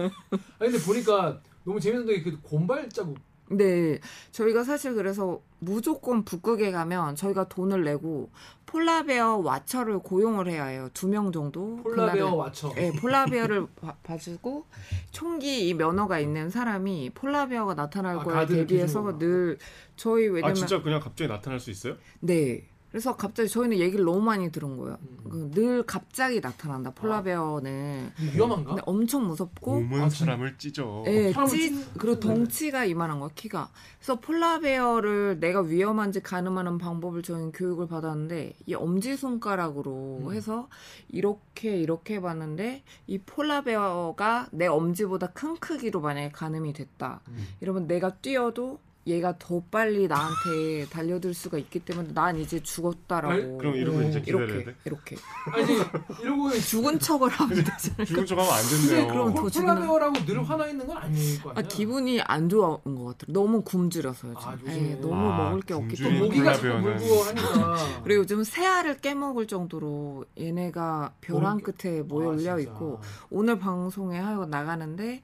아 근데 보니까 너무 재밌는 게 그 곰발 자국. 네, 저희가 사실 그래서 무조건 북극에 가면 저희가 돈을 내고 폴라베어 와처를 고용을 해야 해요. 두 명 정도. 폴라베어 그날은, 와처. 네, 폴라베어를 봐, 봐주고 총기 이 면허가 있는 사람이 폴라베어가 나타날 아, 거에 대비해서 늘 저희 왜냐면 아 진짜 그냥 갑자기 나타날 수 있어요? 네. 그래서 갑자기 저희는 얘기를 너무 많이 들은 거예요. 음. 늘 갑자기 나타난다. 폴라베어는 아, 위험한가? 근데 엄청 무섭고 몸은 아, 사람을 찢어. 네, 사람을 찢, 찢, 그리고 덩치가 이만한 거야, 키가. 그래서 폴라베어를 내가 위험한지 가늠하는 방법을 저희는 교육을 받았는데 이 엄지손가락으로 음. 해서 이렇게 이렇게 해봤는데 이 폴라베어가 내 엄지보다 큰 크기로 만약에 가늠이 됐다. 음. 이러면 내가 뛰어도 얘가 더 빨리 나한테 달려들 수가 있기 때문에 난 이제 죽었다라고. 아니, 그럼 이러고 음, 이제 기다려야 돼? 이렇게. 아니 이러고 죽은 척을 하면 되잖아요. 죽은 척하면 안 된대요. 그럼 더 폴라베어라고 죽는... 늘 화나 있는 건 아닐 거 아니야. 아, 기분이 안 좋은 것 같아요. 너무 굶주려서요. 아, 에이, 너무 아, 먹을 게 없기 때문에. 모기가 자꾸 물고 하니까. 그리고 요즘 새알을 깨먹을 정도로 얘네가 벼랑 끝에 모여올려 아, 있고 오늘 방송에 하여 나가는데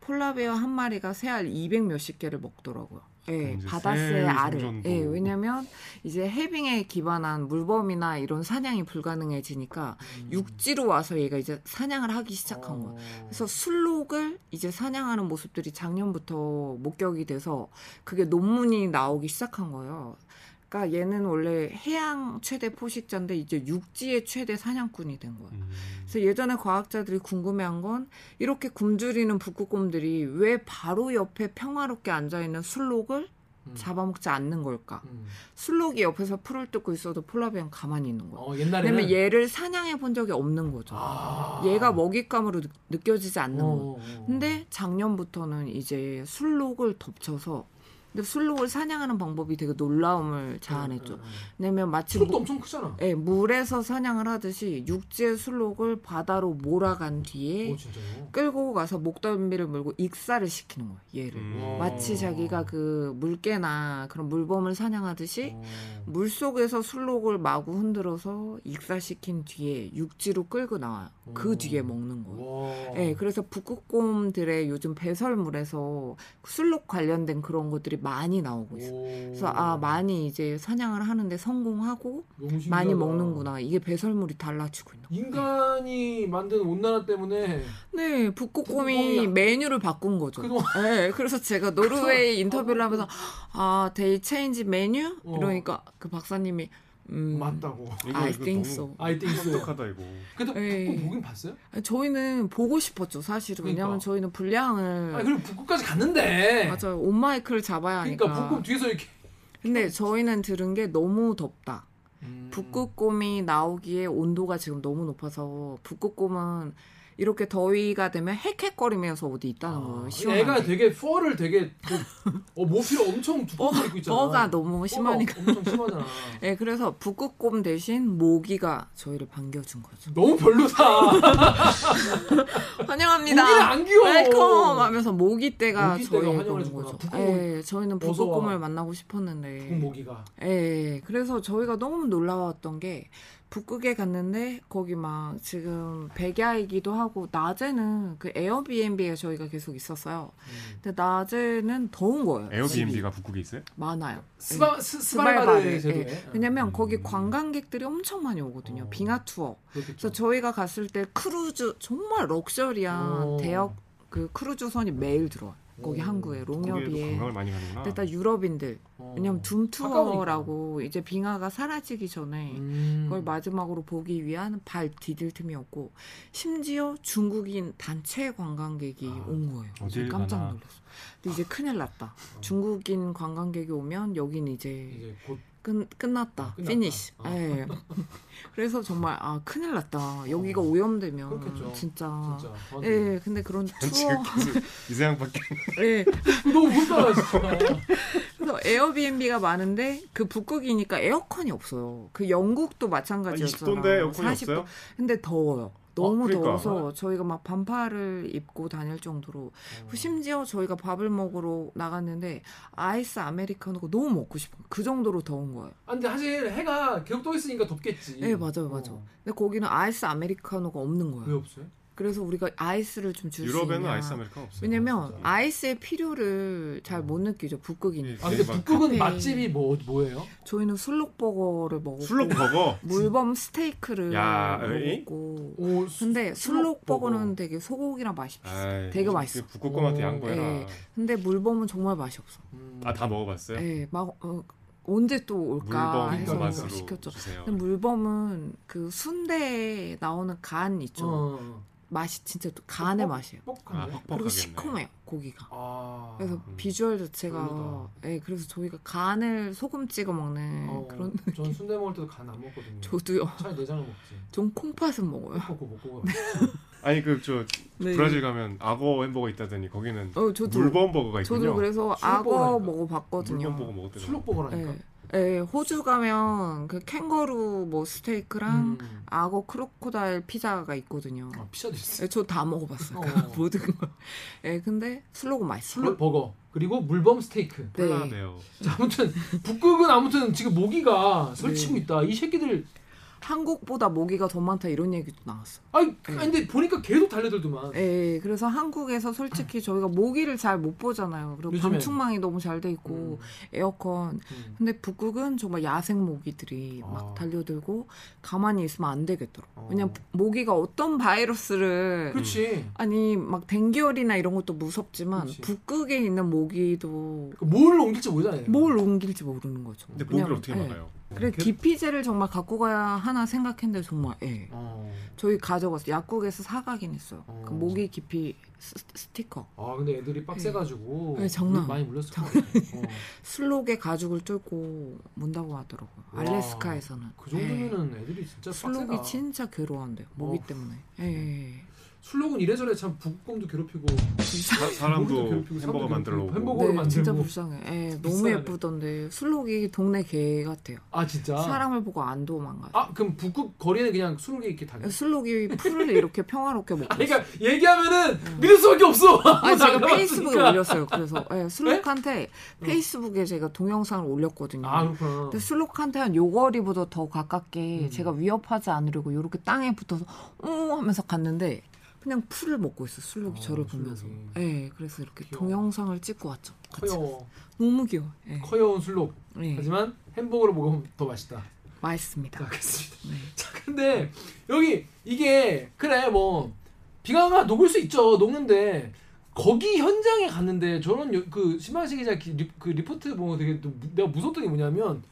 폴라베어 한 마리가 새알 이백 몇십 개를 먹더라고요. 네, 바다새 알을. 네, 왜냐하면 이제 해빙에 기반한 물범이나 이런 사냥이 불가능해지니까 음. 육지로 와서 얘가 이제 사냥을 하기 시작한 어. 거예요. 그래서 술록을 이제 사냥하는 모습들이 작년부터 목격이 돼서 그게 논문이 나오기 시작한 거예요. 그러니까 얘는 원래 해양 최대 포식자인데 이제 육지의 최대 사냥꾼이 된 거예요. 음. 그래서 예전에 과학자들이 궁금해한 건 이렇게 굶주리는 북극곰들이 왜 바로 옆에 평화롭게 앉아있는 술록을 음. 잡아먹지 않는 걸까? 음. 술록이 옆에서 풀을 뜯고 있어도 폴라베어는 가만히 있는 거예요. 어, 옛날에는... 왜냐면 얘를 사냥해 본 적이 없는 거죠. 아. 얘가 먹잇감으로 느, 느껴지지 않는 거예요. 근데 작년부터는 이제 술록을 덮쳐서 근데 술록을 사냥하는 방법이 되게 놀라움을 자아냈죠. 왜냐면 마치 술록도 무, 엄청 크잖아. 예, 물에서 사냥을 하듯이 육지의 술록을 바다로 몰아간 뒤에 오, 끌고 가서 목덜미를 물고 익사를 시키는 거예요. 얘를 음. 마치 자기가 그 물개나 그런 물범을 사냥하듯이 오. 물 속에서 술록을 마구 흔들어서 익사시킨 뒤에 육지로 끌고 나와요. 오. 그 뒤에 먹는 거예요. 예, 그래서 북극곰들의 요즘 배설물에서 술록 관련된 그런 것들이 많이 나오고 있어요. 그래서 아 많이 이제 사냥을 하는데 성공하고 많이 먹는구나. 이게 배설물이 달라지고 있는 거예요. 인간이 네. 만든 온난화 때문에 네 북극곰이 메뉴를 바꾼 거죠. 네, 그래서 제가 노르웨이 인터뷰를 하면서 아 they change menu? 이러니까 그 박사님이 음, 맞다고. I think so. I think so. 똑똑하다 이거. 근데 북극 보긴 봤어요? 아니, 저희는 보고 싶었죠 사실은. 그러니까. 왜냐하면 저희는 분량을. 아 그럼 북극까지 갔는데. 맞아요. 온마이크를 잡아야 하니까. 그러니까 북극 뒤에서 이렇게. 근데 저희는 들은 게 너무 덥다. 음. 북극곰이 나오기에 온도가 지금 너무 높아서 북극곰은 이렇게 더위가 되면 헥헥거리면서 어디 있다는 거예요. 시원하게. 애가 되게 펄을 되게 어, 모피를 엄청 두껍게 입고 있잖아. 어가 너무 심하니까. 엄청 심하잖아. 네, 그래서 북극곰 대신 모기가 저희를 반겨준 거죠. 너무 별로다. 환영합니다. 모기는 안 귀여워. 웰컴 하면서 모기떼가 저희를 반겨준 거죠. 네, 저희는 북극곰을 만나고 싶었는데. 북극 모기가. 네, 그래서 저희가 너무 놀라웠던 게 북극에 갔는데 거기 막 지금 백야이기도 하고 낮에는 그 에어비앤비에 저희가 계속 있었어요. 음. 근데 낮에는 더운 거예요. 에어비앤비가 집이. 북극에 있어요? 많아요. 스바, 스, 스발바르. 예. 예. 왜냐면 음. 거기 관광객들이 엄청 많이 오거든요. 어. 빙하 투어. 그렇겠죠. 그래서 저희가 갔을 때 크루즈 정말 럭셔리한 오. 대역 그 크루즈선이 매일 들어와요. 거기 한국에 롱여비에 일단 유럽인들 어. 왜냐면 둠투어라고 이제 빙하가 사라지기 전에 음. 그걸 마지막으로 보기 위한 발 디딜 틈이 없고 심지어 중국인 단체 관광객이 아, 온 거예요. 깜짝 놀랐어. 근데 이제 큰일 났다. 어. 중국인 관광객이 오면 여긴 이제, 이제 곧... 끝, 끝났다. 아, 피니쉬. 아. 네. 그래서 정말 아 큰일 났다. 여기가 어. 오염되면 그렇겠죠. 진짜. 진짜. 예. 네, 근데 그런 투어 이상밖에. 예. 너무 불편하다 진짜. 그래서 에어비앤비가 많은데 그 북극이니까 에어컨이 없어요. 그 영국도 마찬가지였어요. 이십 도인데 에어컨이 사십 도. 없어요? 근데 더워요. 너무 어, 그러니까. 더워서 저희가 막 반팔을 입고 다닐 정도로 어. 심지어 저희가 밥을 먹으러 나갔는데 아이스 아메리카노가 너무 먹고 싶은 그 정도로 더운 거예요. 아, 근데 사실 해가 계속 떠 있으니까 덥겠지. 네 맞아요 맞아요. 어. 근데 거기는 아이스 아메리카노가 없는 거예요. 왜 없어요? 그래서 우리가 아이스를 좀 줄 수 있냐. 유럽에는 아이스 아메리카노 없어요. 왜냐면 진짜. 아이스의 필요를 잘 못 느끼죠. 북극이니까. 아, 근데 북극은 맛집이 뭐, 뭐예요? 저희는 술록버거를 먹었고 술록버거? 물범 스테이크를 야, 먹었고 오, 수, 근데 술록버거는 술록 되게 소고기랑 맛이 비슷해. 되게 맛있어. 북극곰한테 양보해라. 네. 근데 물범은 정말 맛이 없어. 음. 아, 다 먹어봤어요? 네. 막, 어, 언제 또 올까 해서 시켰죠. 근데 물범은 그 순대에 나오는 간 있죠. 어. 맛이 진짜 또 간의 맛이에요. 아, 그리고 시큼해요 고기가. 아, 그래서 음, 비주얼 자체가. 네, 그래서 저희가 간을 소금 찍어 먹는 어, 그런. 전 순대 먹을 때도 간 안 먹거든요. 저도요. 차라리 내장을 먹지. 전 콩팥은 먹어요. 먹고 먹고. 네. 아니 그 저 브라질 가면 악어 햄버거 있다더니 거기는 어, 물범 버거가 있거든요. 저도 그래서 악어 먹어봤거든요. 물범 버거 먹었대요. 술록 버거라니까. 네. 예, 호주 가면 그 캥거루 뭐 스테이크랑 음. 악어 크로코다일 피자가 있거든요. 아, 피자도 있어요? 예, 저 다 먹어봤어요. 어. 모든 거. 예, 근데 슬로건 맛있어요. 슬로 버거 그리고 물범 스테이크. 네. 자, 아무튼 북극은 아무튼 지금 모기가 설치고 네. 있다. 이 새끼들 한국보다 모기가 더 많다 이런 얘기도 나왔어. 아니, 네. 근데 보니까 계속 달려들더만. 네, 그래서 한국에서 솔직히 저희가 모기를 잘 못 보잖아요. 그리고 요즘엔. 방충망이 너무 잘 돼 있고 음. 에어컨. 음. 근데 북극은 정말 야생 모기들이 아. 막 달려들고 가만히 있으면 안 되겠더라고. 어. 왜냐면 모기가 어떤 바이러스를 그렇지. 아니 막 댕기열이나 이런 것도 무섭지만 그렇지. 북극에 있는 모기도 뭘 옮길지 모르잖아요. 뭘 옮길지 모르는 거죠. 근데 모기를 어떻게 막아요? 네. 그래 기피제를 정말 갖고 가야 하나 생각했는데 정말 예. 어. 저희 가져갔어요. 약국에서 사가긴 했어요. 어. 그 모기 기피 스, 스티커. 아 근데 애들이 빡세가지고 예. 장난 많이 물렸을 거예요. 어. 슬록에 가죽을 뚫고 문다고 하더라고요. 와. 알래스카에서는. 그 정도면은 예. 애들이 진짜 슬록이 빡세다. 슬록이 진짜 괴로워한대요. 모기 어. 때문에. 예. 슬록은 이래저래 참 북극곰도 괴롭히고 사, 사람도 괴롭히고, 햄버거 만들고 햄버거로 네, 만들고 진짜 불쌍해. 예, 너무 애쁘던데 슬록이 동네 개 같아요. 아 진짜? 사람을 보고 안 도망가요. 아 그럼 북극 거리는 그냥 슬록이 이렇게 다녀요? 슬록이 풀을 이렇게 평화롭게 먹고 아니, 그러니까 얘기하면은 음. 믿을 수밖에 없어. 아니, 제가 페이스북에 올렸어요. 그래서 예, 슬록한테 네? 페이스북에 제가 동영상을 올렸거든요. 아 그렇구나. 근데 슬록한테 한 요거리보다 더 가깝게 음. 제가 위협하지 않으려고 이렇게 땅에 붙어서 응 하면서 갔는데 그냥 풀을 먹고 있어. 슬록이 아, 저를 슬록이. 보면서. 예, 네, 그래서 이렇게 귀여워. 동영상을 찍고 왔죠. 같이. 커요. 너무 귀여워. 네. 커요운 슬록. 네. 하지만 햄버거로 먹으면 더 맛있다. 맛있습니다. 알겠습니다. 네. 자, 근데 여기 이게 그래 뭐 비가 녹을 수 있죠. 녹는데 거기 현장에 갔는데 저는 그 신방식 기자 그 리포트 보고 되게 내가 무섭던 게 뭐냐면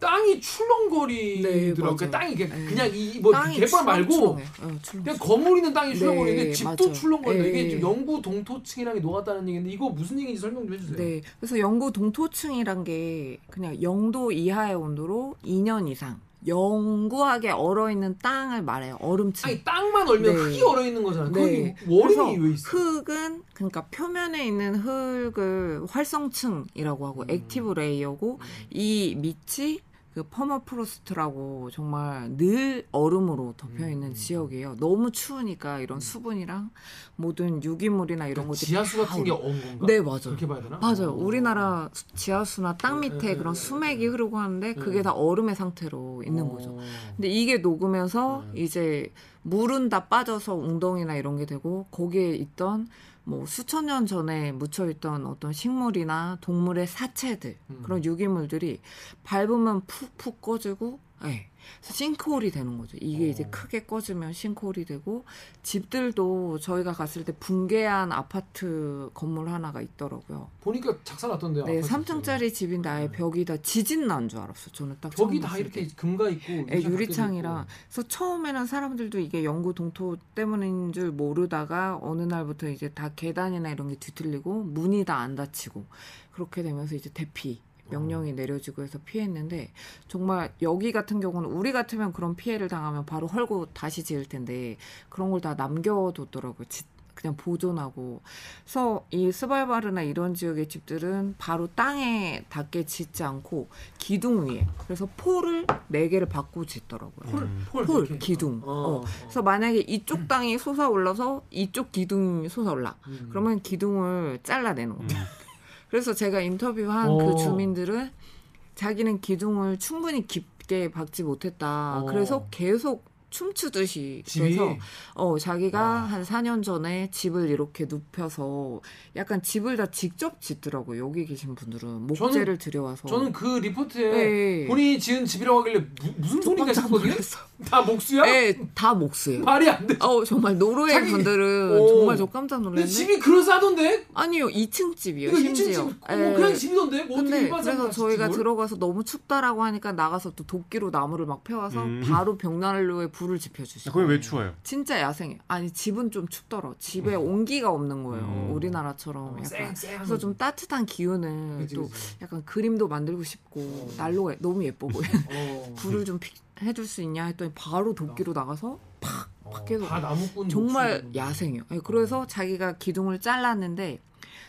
땅이 출렁거리더라고요. 네, 땅이 그냥 이 뭐 갯벌 말고 출렁해. 어, 출렁. 그냥 거물 있는 땅이 출렁거리는데 네, 집도 맞아요. 출렁거려요. 에이. 이게 영구 동토층이랑 녹았다는 얘기인데 이거 무슨 얘기인지 설명 좀 해주세요. 네, 그래서 영구 동토층이란 게 그냥 영도 이하의 온도로 이 년 이상 영구하게 얼어있는 땅을 말해요. 얼음층. 아니 땅만 얼면 네. 흙이 얼어있는 거잖아요. 네. 월음이 왜 있어? 흙은 그러니까 표면에 있는 흙을 활성층이라고 하고 음. 액티브 레이어고 음. 이 밑이 그 퍼머프로스트라고 정말 늘 얼음으로 덮여있는 음. 지역이에요. 너무 추우니까 이런 음. 수분이랑 모든 유기물이나 이런 그러니까 것들이 지하수 같은 게 온 건가? 네, 맞아요. 그렇게 봐야 되나? 맞아요. 어. 우리나라 지하수나 땅 밑에 네, 그런 네, 수맥이 네. 흐르고 하는데 그게 네. 다 얼음의 상태로 있는 어. 거죠. 근데 이게 녹으면서 네. 이제 물은 다 빠져서 웅덩이나 이런 게 되고 거기에 있던 뭐 수천 년 전에 묻혀있던 어떤 식물이나 동물의 사체들 음. 그런 유기물들이 밟으면 푹푹 꺼지고 네. 그래서 싱크홀이 되는 거죠. 이게 오. 이제 크게 꺼지면 싱크홀이 되고 집들도 저희가 갔을 때 붕괴한 아파트 건물 하나가 있더라고요. 보니까 작살났던데요. 네, 삼 층짜리 집인데 아예 네. 벽이 다 지진 난 줄 알았어. 저는 딱 벽이 다 이렇게 때. 금가 있고 네, 유리창이라. 그래서 처음에는 사람들도 이게 영구 동토 때문인 줄 모르다가 어느 날부터 이제 다 계단이나 이런 게 뒤틀리고 문이 다 안 닫히고 그렇게 되면서 이제 대피. 명령이 내려지고 해서 피했는데 정말 여기 같은 경우는 우리 같으면 그런 피해를 당하면 바로 헐고 다시 지을 텐데 그런 걸 다 남겨뒀더라고요. 그냥 보존하고. 그래서 이 스발바르나 이런 지역의 집들은 바로 땅에 닿게 짓지 않고 기둥 위에. 그래서 폴을 네 개를 받고 짓더라고요. 폴, 음. 폴, 폴 기둥. 어. 어. 그래서 만약에 이쪽 땅이 솟아올라서 이쪽 기둥이 솟아올라. 음. 그러면 기둥을 잘라내는 거예요. 음. 그래서 제가 인터뷰한 오. 그 주민들은 자기는 기둥을 충분히 깊게 박지 못했다. 오. 그래서 계속 춤추듯이 집이? 그래서 어, 자기가 와. 한 사 년 전에 집을 이렇게 눕혀서 약간 집을 다 직접 짓더라고요. 여기 계신 분들은 목재를 저는, 들여와서 저는 그 리포트에 네. 본인이 지은 집이라고 하길래 무, 무슨 소리가 있었거든요? 다 목수야? 네, 다 목수예요. 말이 안 돼. 어, 정말 노르웨이 자기... 분들은 오. 정말 저 깜짝 놀랐는데 근데 집이 그럴싸하던데? 아니요, 이 층 집이에요. 그러니까 이 층 집, 뭐 그냥 집이던데? 뭐 어떻게 일반 사람 그래서 저희가 집을? 들어가서 너무 춥다라고 하니까 나가서 또 도끼로 나무를 막 펴와서 음. 바로 벽난로에 불을 지펴주시고. 그게 왜 추워요? 진짜 야생해. 아니 집은 좀 춥더라. 집에 음. 온기가 없는 거예요. 음. 우리나라처럼. 약간. 쌩, 쌩. 그래서 좀 따뜻한 기운을 그치, 또 그치. 약간 그림도 만들고 싶고 어. 난로가 너무 예뻐 보여. 어. 불을 좀 피, 해줄 수 있냐 했더니 바로 도끼로 나가서 팍 밖에서. 다 나무꾼. 정말 야생해요. 그래서 어. 자기가 기둥을 잘랐는데.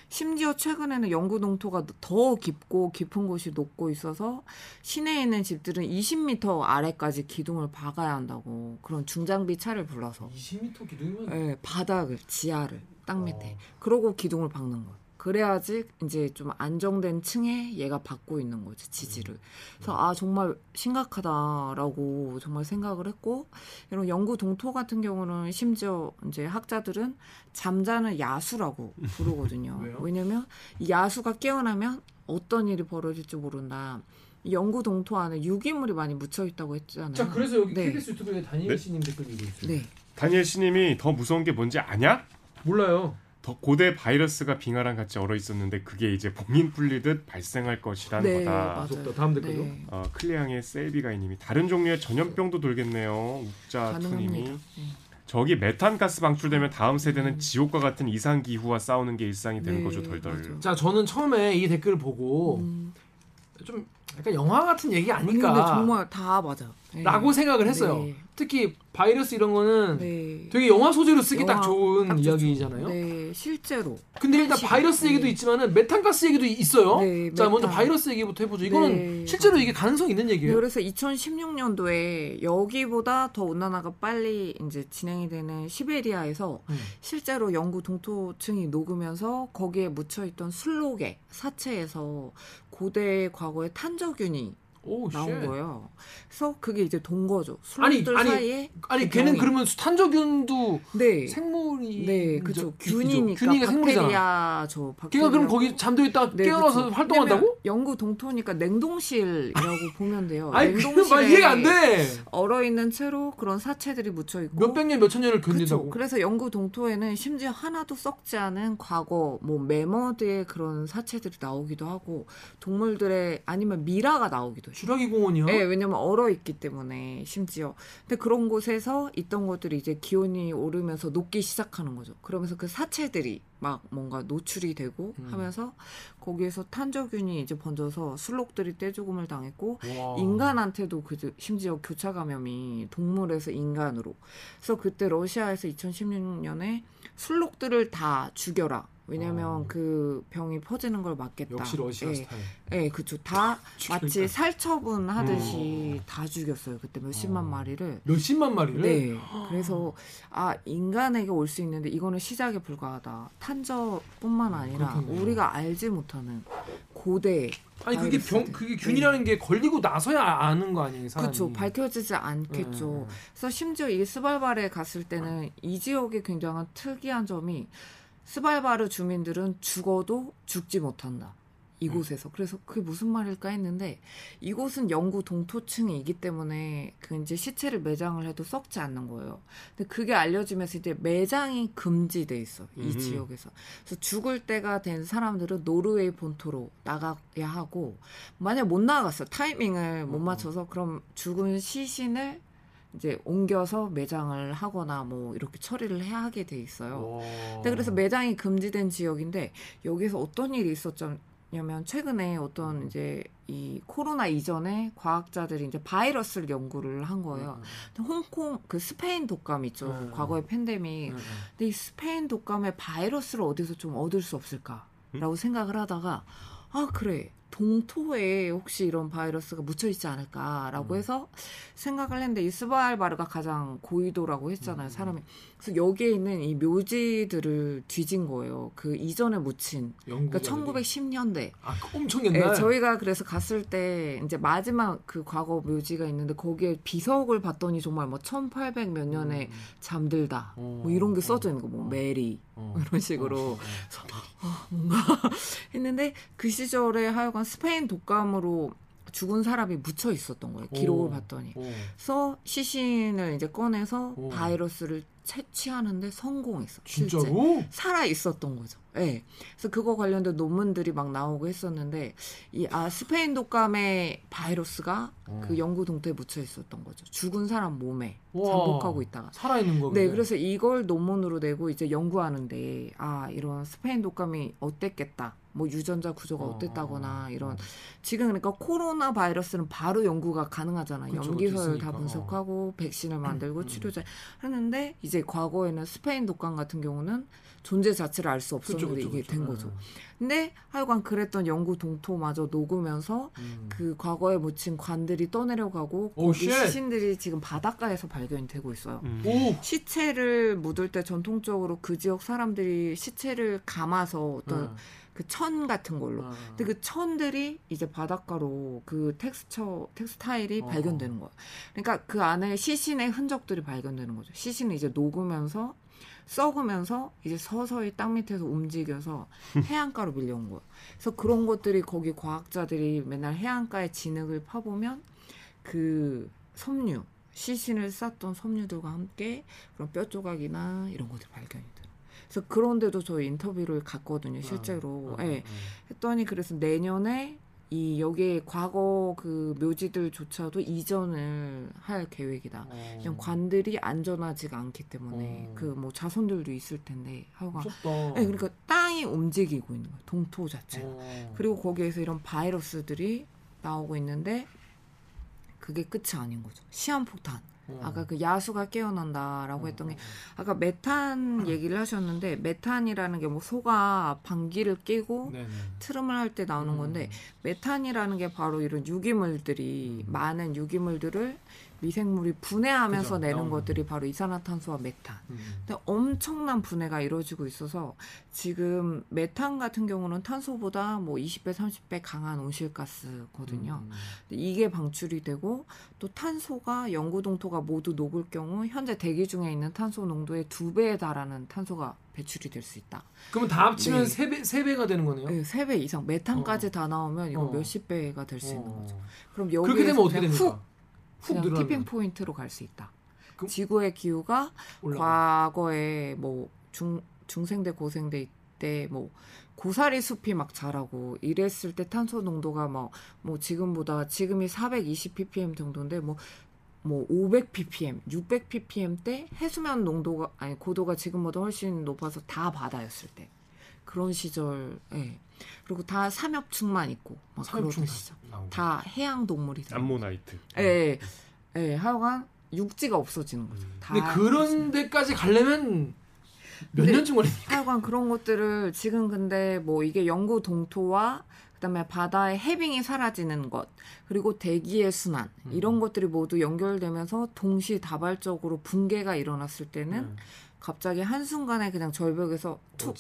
심지어 최근에는 영구 동토가 더 깊고 깊은 곳이 녹고 있어서 시내에 있는 집들은 이십 미터 아래까지 기둥을 박아야 한다고 그런 중장비 차를 불러서 이십 미터 기둥이면? 네, 바닥을, 지하를, 땅 밑에. 어. 그러고 기둥을 박는 거예요. 그래야지 이제 좀 안정된 층에 얘가 받고 있는 거지, 지지를. 그래서 아 정말 심각하다라고 정말 생각을 했고, 이런 연구 동토 같은 경우는 심지어 이제 학자들은 잠자는 야수라고 부르거든요. 왜냐면 이 야수가 깨어나면 어떤 일이 벌어질지 모른다. 연구 동토 안에 유기물이 많이 묻혀 있다고 했잖아요. 자, 그래서 여기 네. 케이비에스 유튜브에 다니엘 씨님 댓글 읽고 있어요. 네. 다니엘 씨님이 더 무서운 게 뭔지 아냐? 몰라요. 더 고대 바이러스가 빙하랑 같이 얼어 있었는데 그게 이제 봉인 풀리듯 발생할 것이라는 네, 거다. 무섭다. 다음 댓글로. 네. 어, 클리앙의 셀비가이님이 다른 종류의 전염병도 돌겠네요. 욱자투님이 네. 저기 메탄가스 방출되면 다음 세대는 음. 지옥과 같은 이상기후와 싸우는 게 일상이 되는 네, 거죠. 덜덜. 맞아. 자, 저는 처음에 이 댓글을 보고 음. 좀 약간 영화 같은 얘기 아닐까. 근데 정말 다 맞아. 네. 라고 생각을 했어요. 네. 특히 바이러스 이런 거는 네. 되게 영화 소재로 쓰기 영화, 딱 좋은 딱 이야기잖아요. 네, 실제로. 근데 일단 실제로. 바이러스 얘기도 네. 있지만은 메탄가스 얘기도 있어요. 네, 자, 메탄. 먼저 바이러스 얘기부터 해보죠. 이거는 네. 실제로 이게 가능성 있는 얘기예요. 그래서 이천십육 년도에 여기보다 더 온난화가 빨리 이제 진행이 되는 시베리아에서 음. 실제로 영구 동토층이 녹으면서 거기에 묻혀있던 술록의 사체에서 고대 과거의 탄저균이 오, 나온 쉣. 거예요. 그래서 그게 이제 돈 거죠. 술록들 아니, 사이에 아니 걔는 그러면 탄저균도 네. 생물이 네 그죠 균이니까 균이가 생물이잖아. 저 걔가 그럼 거기 잠들어 있다가 네, 깨어나서 그쵸. 활동한다고? 영구 동토니까 냉동실이라고 보면 돼요. 아니, 냉동실에 이해가 안 돼. 얼어 있는 채로 그런 사체들이 묻혀 있고 몇백 년 몇천 년을 견딘다고. 그래서 영구 동토에는 심지어 하나도 썩지 않은 과거 뭐 매머드의 그런 사체들이 나오기도 하고 동물들의 아니면 미라가 나오기도. 주라기 공원이요? 네, 왜냐면 얼어 있기 때문에 심지어. 근데 그런 곳에서 있던 것들이 이제 기온이 오르면서 녹기 시작하는 거죠. 그러면서 그 사체들이 막 뭔가 노출이 되고 음. 하면서 거기에서 탄저균이 이제 번져서 술록들이 떼죽음을 당했고 와. 인간한테도 그 심지어 교차 감염이 동물에서 인간으로. 그래서 그때 러시아에서 이천십육 년에 술록들을 다 죽여라. 왜냐면 오. 그 병이 퍼지는 걸 막겠다. 역시 러시아 예, 스타일. 예, 그쵸. 다 죽이니까. 마치 살처분 하듯이 오. 다 죽였어요. 그때 몇십만 오. 마리를. 몇십만 마리를? 네. 그래서 아 인간에게 올 수 있는데 이거는 시작에 불과하다. 탄저뿐만 아니라 그렇군요. 우리가 알지 못하는 고대. 아니 그게 병 그게 균이라는 네. 게 걸리고 나서야 아는 거 아니에요, 사람이. 그렇죠. 밝혀지지 않겠죠. 네. 그래서 심지어 이 스발바르에 갔을 때는 이 지역의 굉장한 특이한 점이. 스발바르 주민들은 죽어도 죽지 못한다. 이곳에서. 음. 그래서 그게 무슨 말일까 했는데 이곳은 영구 동토층이기 때문에 그 이제 시체를 매장을 해도 썩지 않는 거예요. 근데 그게 알려지면서 이제 매장이 금지돼 있어. 이 음. 지역에서. 그래서 죽을 때가 된 사람들은 노르웨이 본토로 나가야 하고 만약 못 나갔어. 타이밍을 못 맞춰서 그럼 죽은 시신을 이제 옮겨서 매장을 하거나 뭐 이렇게 처리를 해야 하게 돼 있어요. 오. 근데 그래서 매장이 금지된 지역인데 여기에서 어떤 일이 있었냐면 최근에 어떤 이제 이 코로나 이전에 과학자들이 이제 바이러스를 연구를 한 거예요. 음. 홍콩 그 스페인 독감 있죠. 음. 과거의 팬데믹. 음. 근데 이 스페인 독감의 바이러스를 어디서 좀 얻을 수 없을까라고 음? 생각을 하다가 아 그래. 동토에 혹시 이런 바이러스가 묻혀있지 않을까라고 음. 해서 생각을 했는데 이 스발바르가 가장 고위도라고 했잖아요. 음. 사람이. 그래서 여기에 있는 이 묘지들을 뒤진 거예요. 그 이전에 묻힌. 그러니까 천구백십 년대. 아, 엄청 옛날. 네, 저희가 그래서 갔을 때 이제 마지막 그 과거 묘지가 있는데 거기에 비석을 봤더니 정말 뭐 천팔백 몇 년에 음. 잠들다. 어, 뭐 이런 게 써져 있는 거. 뭐 어, 메리. 어, 이런 식으로. 어, 어, 뭔가 했는데 그 시절에 하여간 스페인 독감으로 죽은 사람이 묻혀 있었던 거예요. 기록을 오, 봤더니. 오. 그래서 시신을 이제 꺼내서 오. 바이러스를 채취하는데 성공했어. 진짜로? 실제. 살아 있었던 거죠. 네. 그래서 그거 관련된 논문들이 막 나오고 했었는데 이 아 스페인 독감의 바이러스가 어. 그 영구 동토에 묻혀 있었던 거죠. 죽은 사람 몸에 우와, 잠복하고 있다가 살아 있는 거군요. 네, 그래서 이걸 논문으로 내고 이제 연구하는데 아 이런 스페인 독감이 어땠겠다. 뭐 유전자 구조가 어땠다거나 이런 지금 그러니까 코로나 바이러스는 바로 연구가 가능하잖아요. 염기서열 다 분석하고 백신을 만들고 음, 치료제 하는데 이제 과거에는 스페인 독감 같은 경우는 존재 자체를 알 수 없었는데 그쵸, 그쵸, 이게 그쵸. 된 거죠. 근데 하여간 그랬던 영구 동토마저 녹으면서 음. 그 과거에 묻힌 관들이 떠내려가고 오, 거기 쉣. 시신들이 지금 바닷가에서 발견이 되고 있어요. 음. 시체를 묻을 때 전통적으로 그 지역 사람들이 시체를 감아서 어떤 음. 그 천 같은 걸로. 아. 근데 그 천들이 이제 바닷가로 그 텍스처, 텍스타일이 어. 발견되는 거야. 그러니까 그 안에 시신의 흔적들이 발견되는 거죠. 시신은 이제 녹으면서 썩으면서 이제 서서히 땅 밑에서 움직여서 해안가로 밀려온 거예요. 그래서 그런 것들이 거기 과학자들이 맨날 해안가에 진흙을 파보면 그 섬유, 시신을 쌌던 섬유들과 함께 그런 뼈 조각이나 이런 것들 발견이 돼요. 그래서 그런데도 저희 인터뷰를 갔거든요, 실제로. 아, 아, 아, 아. 예, 했더니 그래서 내년에 이 여기에 과거 그 묘지들조차도 이전을 할 계획이다. 오. 그냥 관들이 안전하지가 않기 때문에 그 뭐 자손들도 있을 텐데 하여간 네, 그러니까 땅이 움직이고 있는 거예요. 동토 자체가. 오. 그리고 거기에서 이런 바이러스들이 나오고 있는데 그게 끝이 아닌 거죠. 시한폭탄. 오. 아까 그 야수가 깨어난다라고 오. 했던 게 아까 메탄 얘기를 하셨는데 메탄이라는 게 뭐 소가 방귀를 끼고 네네. 트름을 할 때 나오는 음. 건데 메탄이라는 게 바로 이런 유기물들이 음. 많은 유기물들을 미생물이 분해하면서 그죠. 내는 음. 것들이 바로 이산화탄소와 메탄. 음. 근데 엄청난 분해가 이루어지고 있어서 지금 메탄 같은 경우는 탄소보다 뭐 이십 배, 삼십 배 강한 온실가스거든요. 음. 이게 방출이 되고 또 탄소가 영구 동토가 모두 녹을 경우 현재 대기 중에 있는 탄소 농도의 두 배에 달하는 탄소가 배출이 될 수 있다. 그럼 다 합치면 세 배, 세 배가 되는 거네요? 네, 세 배 이상. 메탄까지 어. 다 나오면 이거 어. 몇십 배가 될 수 어. 있는 거죠. 그럼 여기에서 그렇게 되면 어떻게 됩니까? 그냥 늘어나면. 티핑 포인트로 갈 수 있다. 그, 지구의 기후가 올라가. 과거에 뭐 중, 중생대 고생대 이때 뭐 고사리 숲이 막 자라고 이랬을 때 탄소 농도가 뭐, 뭐 지금보다 지금이 사백이십 피피엠 정도인데 뭐 뭐 오백 피피엠, 육백 피피엠 때 해수면 농도가 아니 고도가 지금보다 훨씬 높아서 다 바다였을 때 그런 시절, 예. 그리고 다 삼엽충만 있고 막 그런 시절, 다 해양 동물이 암모나이트, 예, 예. 하여간 육지가 없어지는 거죠. 음. 다 근데 그런 데까지 가려면 몇 년쯤 걸립니까? 하여간 그런 것들을 지금 근데 뭐 이게 영구 동토와 그다음에 바다의 해빙이 사라지는 것 그리고 대기의 순환 음. 이런 것들이 모두 연결되면서 동시다발적으로 붕괴가 일어났을 때는 음. 갑자기 한순간에 그냥 절벽에서 툭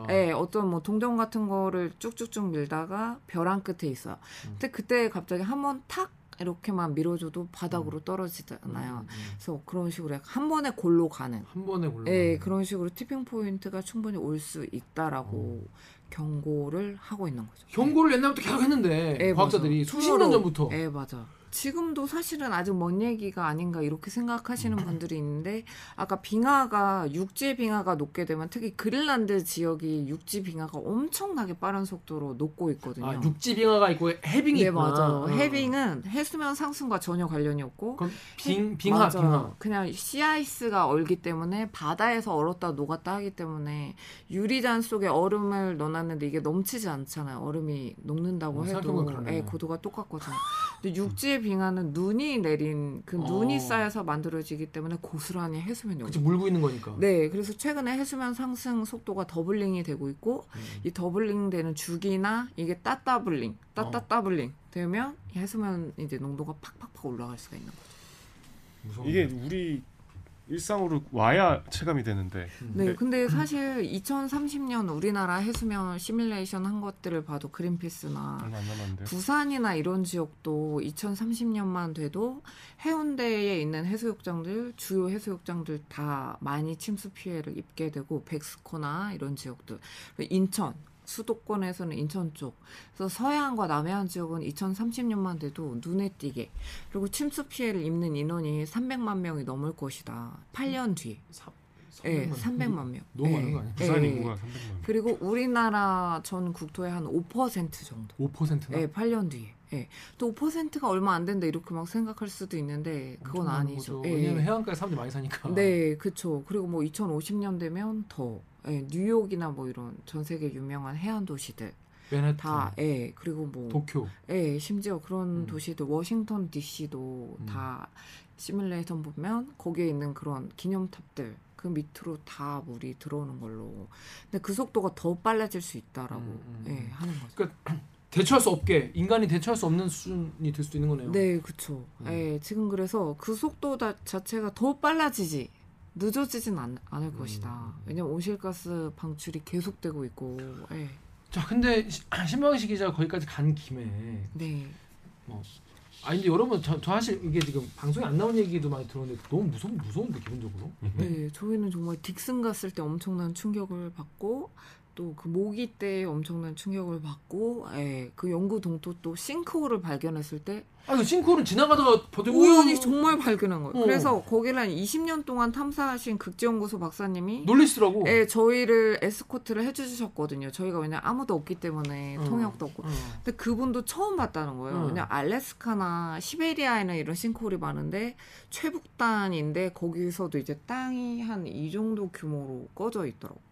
어, 예, 어떤 뭐 동전 같은 거를 쭉쭉쭉 밀다가 벼랑 끝에 있어요. 음. 근데 그때 갑자기 한 번 탁 이렇게만 밀어줘도 바닥으로 음. 떨어지잖아요. 음, 음. 그래서 그런 식으로 한 번에 골로 가는 한 번에 골로 예, 가는. 그런 식으로 티핑 포인트가 충분히 올 수 있다라고 오. 경고를 하고 있는 거죠. 경고를 네. 옛날부터 계속 했는데 네, 과학자들이 맞아. 수십 년 전부터. 네, 맞아. 지금도 사실은 아직 먼 얘기가 아닌가 이렇게 생각하시는 분들이 있는데 아까 빙하가 육지 빙하가 녹게 되면 특히 그린란드 지역이 육지 빙하가 엄청나게 빠른 속도로 녹고 있거든요. 아, 육지 빙하가 있고 해빙이 네, 있구나. 맞아. 어. 해빙은 해수면 상승과 전혀 관련이 없고 빙, 해, 빙하, 맞아. 빙하. 그냥 씨아이스가 얼기 때문에 바다에서 얼었다 녹았다 하기 때문에 유리잔 속에 얼음을 넣어놨는데 이게 넘치지 않잖아요. 얼음이 녹는다고 어, 해도 예, 고도가 똑같거든요. 근데 육지 빙하는 눈이 내린 그 어. 눈이 쌓여서 만들어지기 때문에 고스란히 해수면이 그치, 물고 있는 거니까. 네, 그래서 최근에 해수면 상승 속도가 더블링이 되고 있고 음. 이 더블링 되는 주기나 이게 따따블링, 따따따블링 어. 되면 해수면 이제 농도가 팍팍팍 올라갈 수가 있는 거죠. 무서운데. 이게 우리 일상으로 와야 체감이 되는데. 네, 근데 사실 이천삼십 년 우리나라 해수면 시뮬레이션 한 것들을 봐도 그린피스나 부산이나 이런 지역도 이천삼십 년만 돼도 해운대에 있는 해수욕장들, 주요 해수욕장들 다 많이 침수 피해를 입게 되고 백스코나 이런 지역들, 인천. 수도권에서는 인천 쪽, 그래서 서해안과 남해안 지역은 이천삼십 년만 돼도 눈에 띄게 그리고 침수 피해를 입는 인원이 삼백만 명이 넘을 것이다. 팔 년 뒤. 삼, 예, 삼백만 명. 너무 예, 많은 거 아니야? 부산 예, 인구가 삼백만 명. 그리고 우리나라 전 국토의 한 오 퍼센트 정도. 오 퍼센트나? 예, 팔 년 뒤에. 예. 또 오 퍼센트가 얼마 안 된다 이렇게 막 생각할 수도 있는데 그건 아니죠. 예, 왜냐면 해안가에 사람들이 많이 사니까. 네, 그렇죠. 그리고 뭐 이천오십 년 되면 더. 예, 뉴욕이나 뭐 이런 전 세계 유명한 해안 도시들 맨해튼, 다, 예, 그리고 뭐 도쿄, 예, 심지어 그런 음. 도시들 워싱턴 디씨도 음. 다 시뮬레이션 보면 거기에 있는 그런 기념탑들 그 밑으로 다 물이 들어오는 걸로. 근데 그 속도가 더 빨라질 수 있다라고 음, 음. 예, 하는 거죠. 그러니까 대처할 수 없게 인간이 대처할 수 없는 수준이 될 수도 있는 거네요. 네, 그렇죠. 음. 예, 지금 그래서 그 속도 다, 자체가 더 빨라지지. 늦어지진 않, 않을 것이다. 왜냐면 온실가스 방출이 계속되고 있고. 예. 자, 근데 신방식 기자 거기까지 간 김에 네. 뭐 아 근데 여러분 저, 저 사실 이게 지금 방송에 안 나온 얘기도 많이 들었는데 너무 무서 무서운데 기본적으로. 네, 저희는 정말 딕슨 갔을 때 엄청난 충격을 받고 또 그 모기 때 엄청난 충격을 받고, 예, 그 영구 동토 또 싱크홀을 발견했을 때. 아, 그 싱크홀은 지나가다가 버티고. 우연히 정말 발견한 거예요. 어. 그래서 거기를 한 이십 년 동안 탐사하신 극지연구소 박사님이 놀리시더라고. 예, 저희를 에스코트를 해주셨거든요. 저희가 왜냐 아무도 없기 때문에 어. 통역도 없고. 어. 근데 그분도 처음 봤다는 거예요. 어. 왜냐 알래스카나 시베리아에는 이런 싱크홀이 많은데 최북단인데 거기서도 이제 땅이 한 이 정도 규모로 꺼져 있더라고.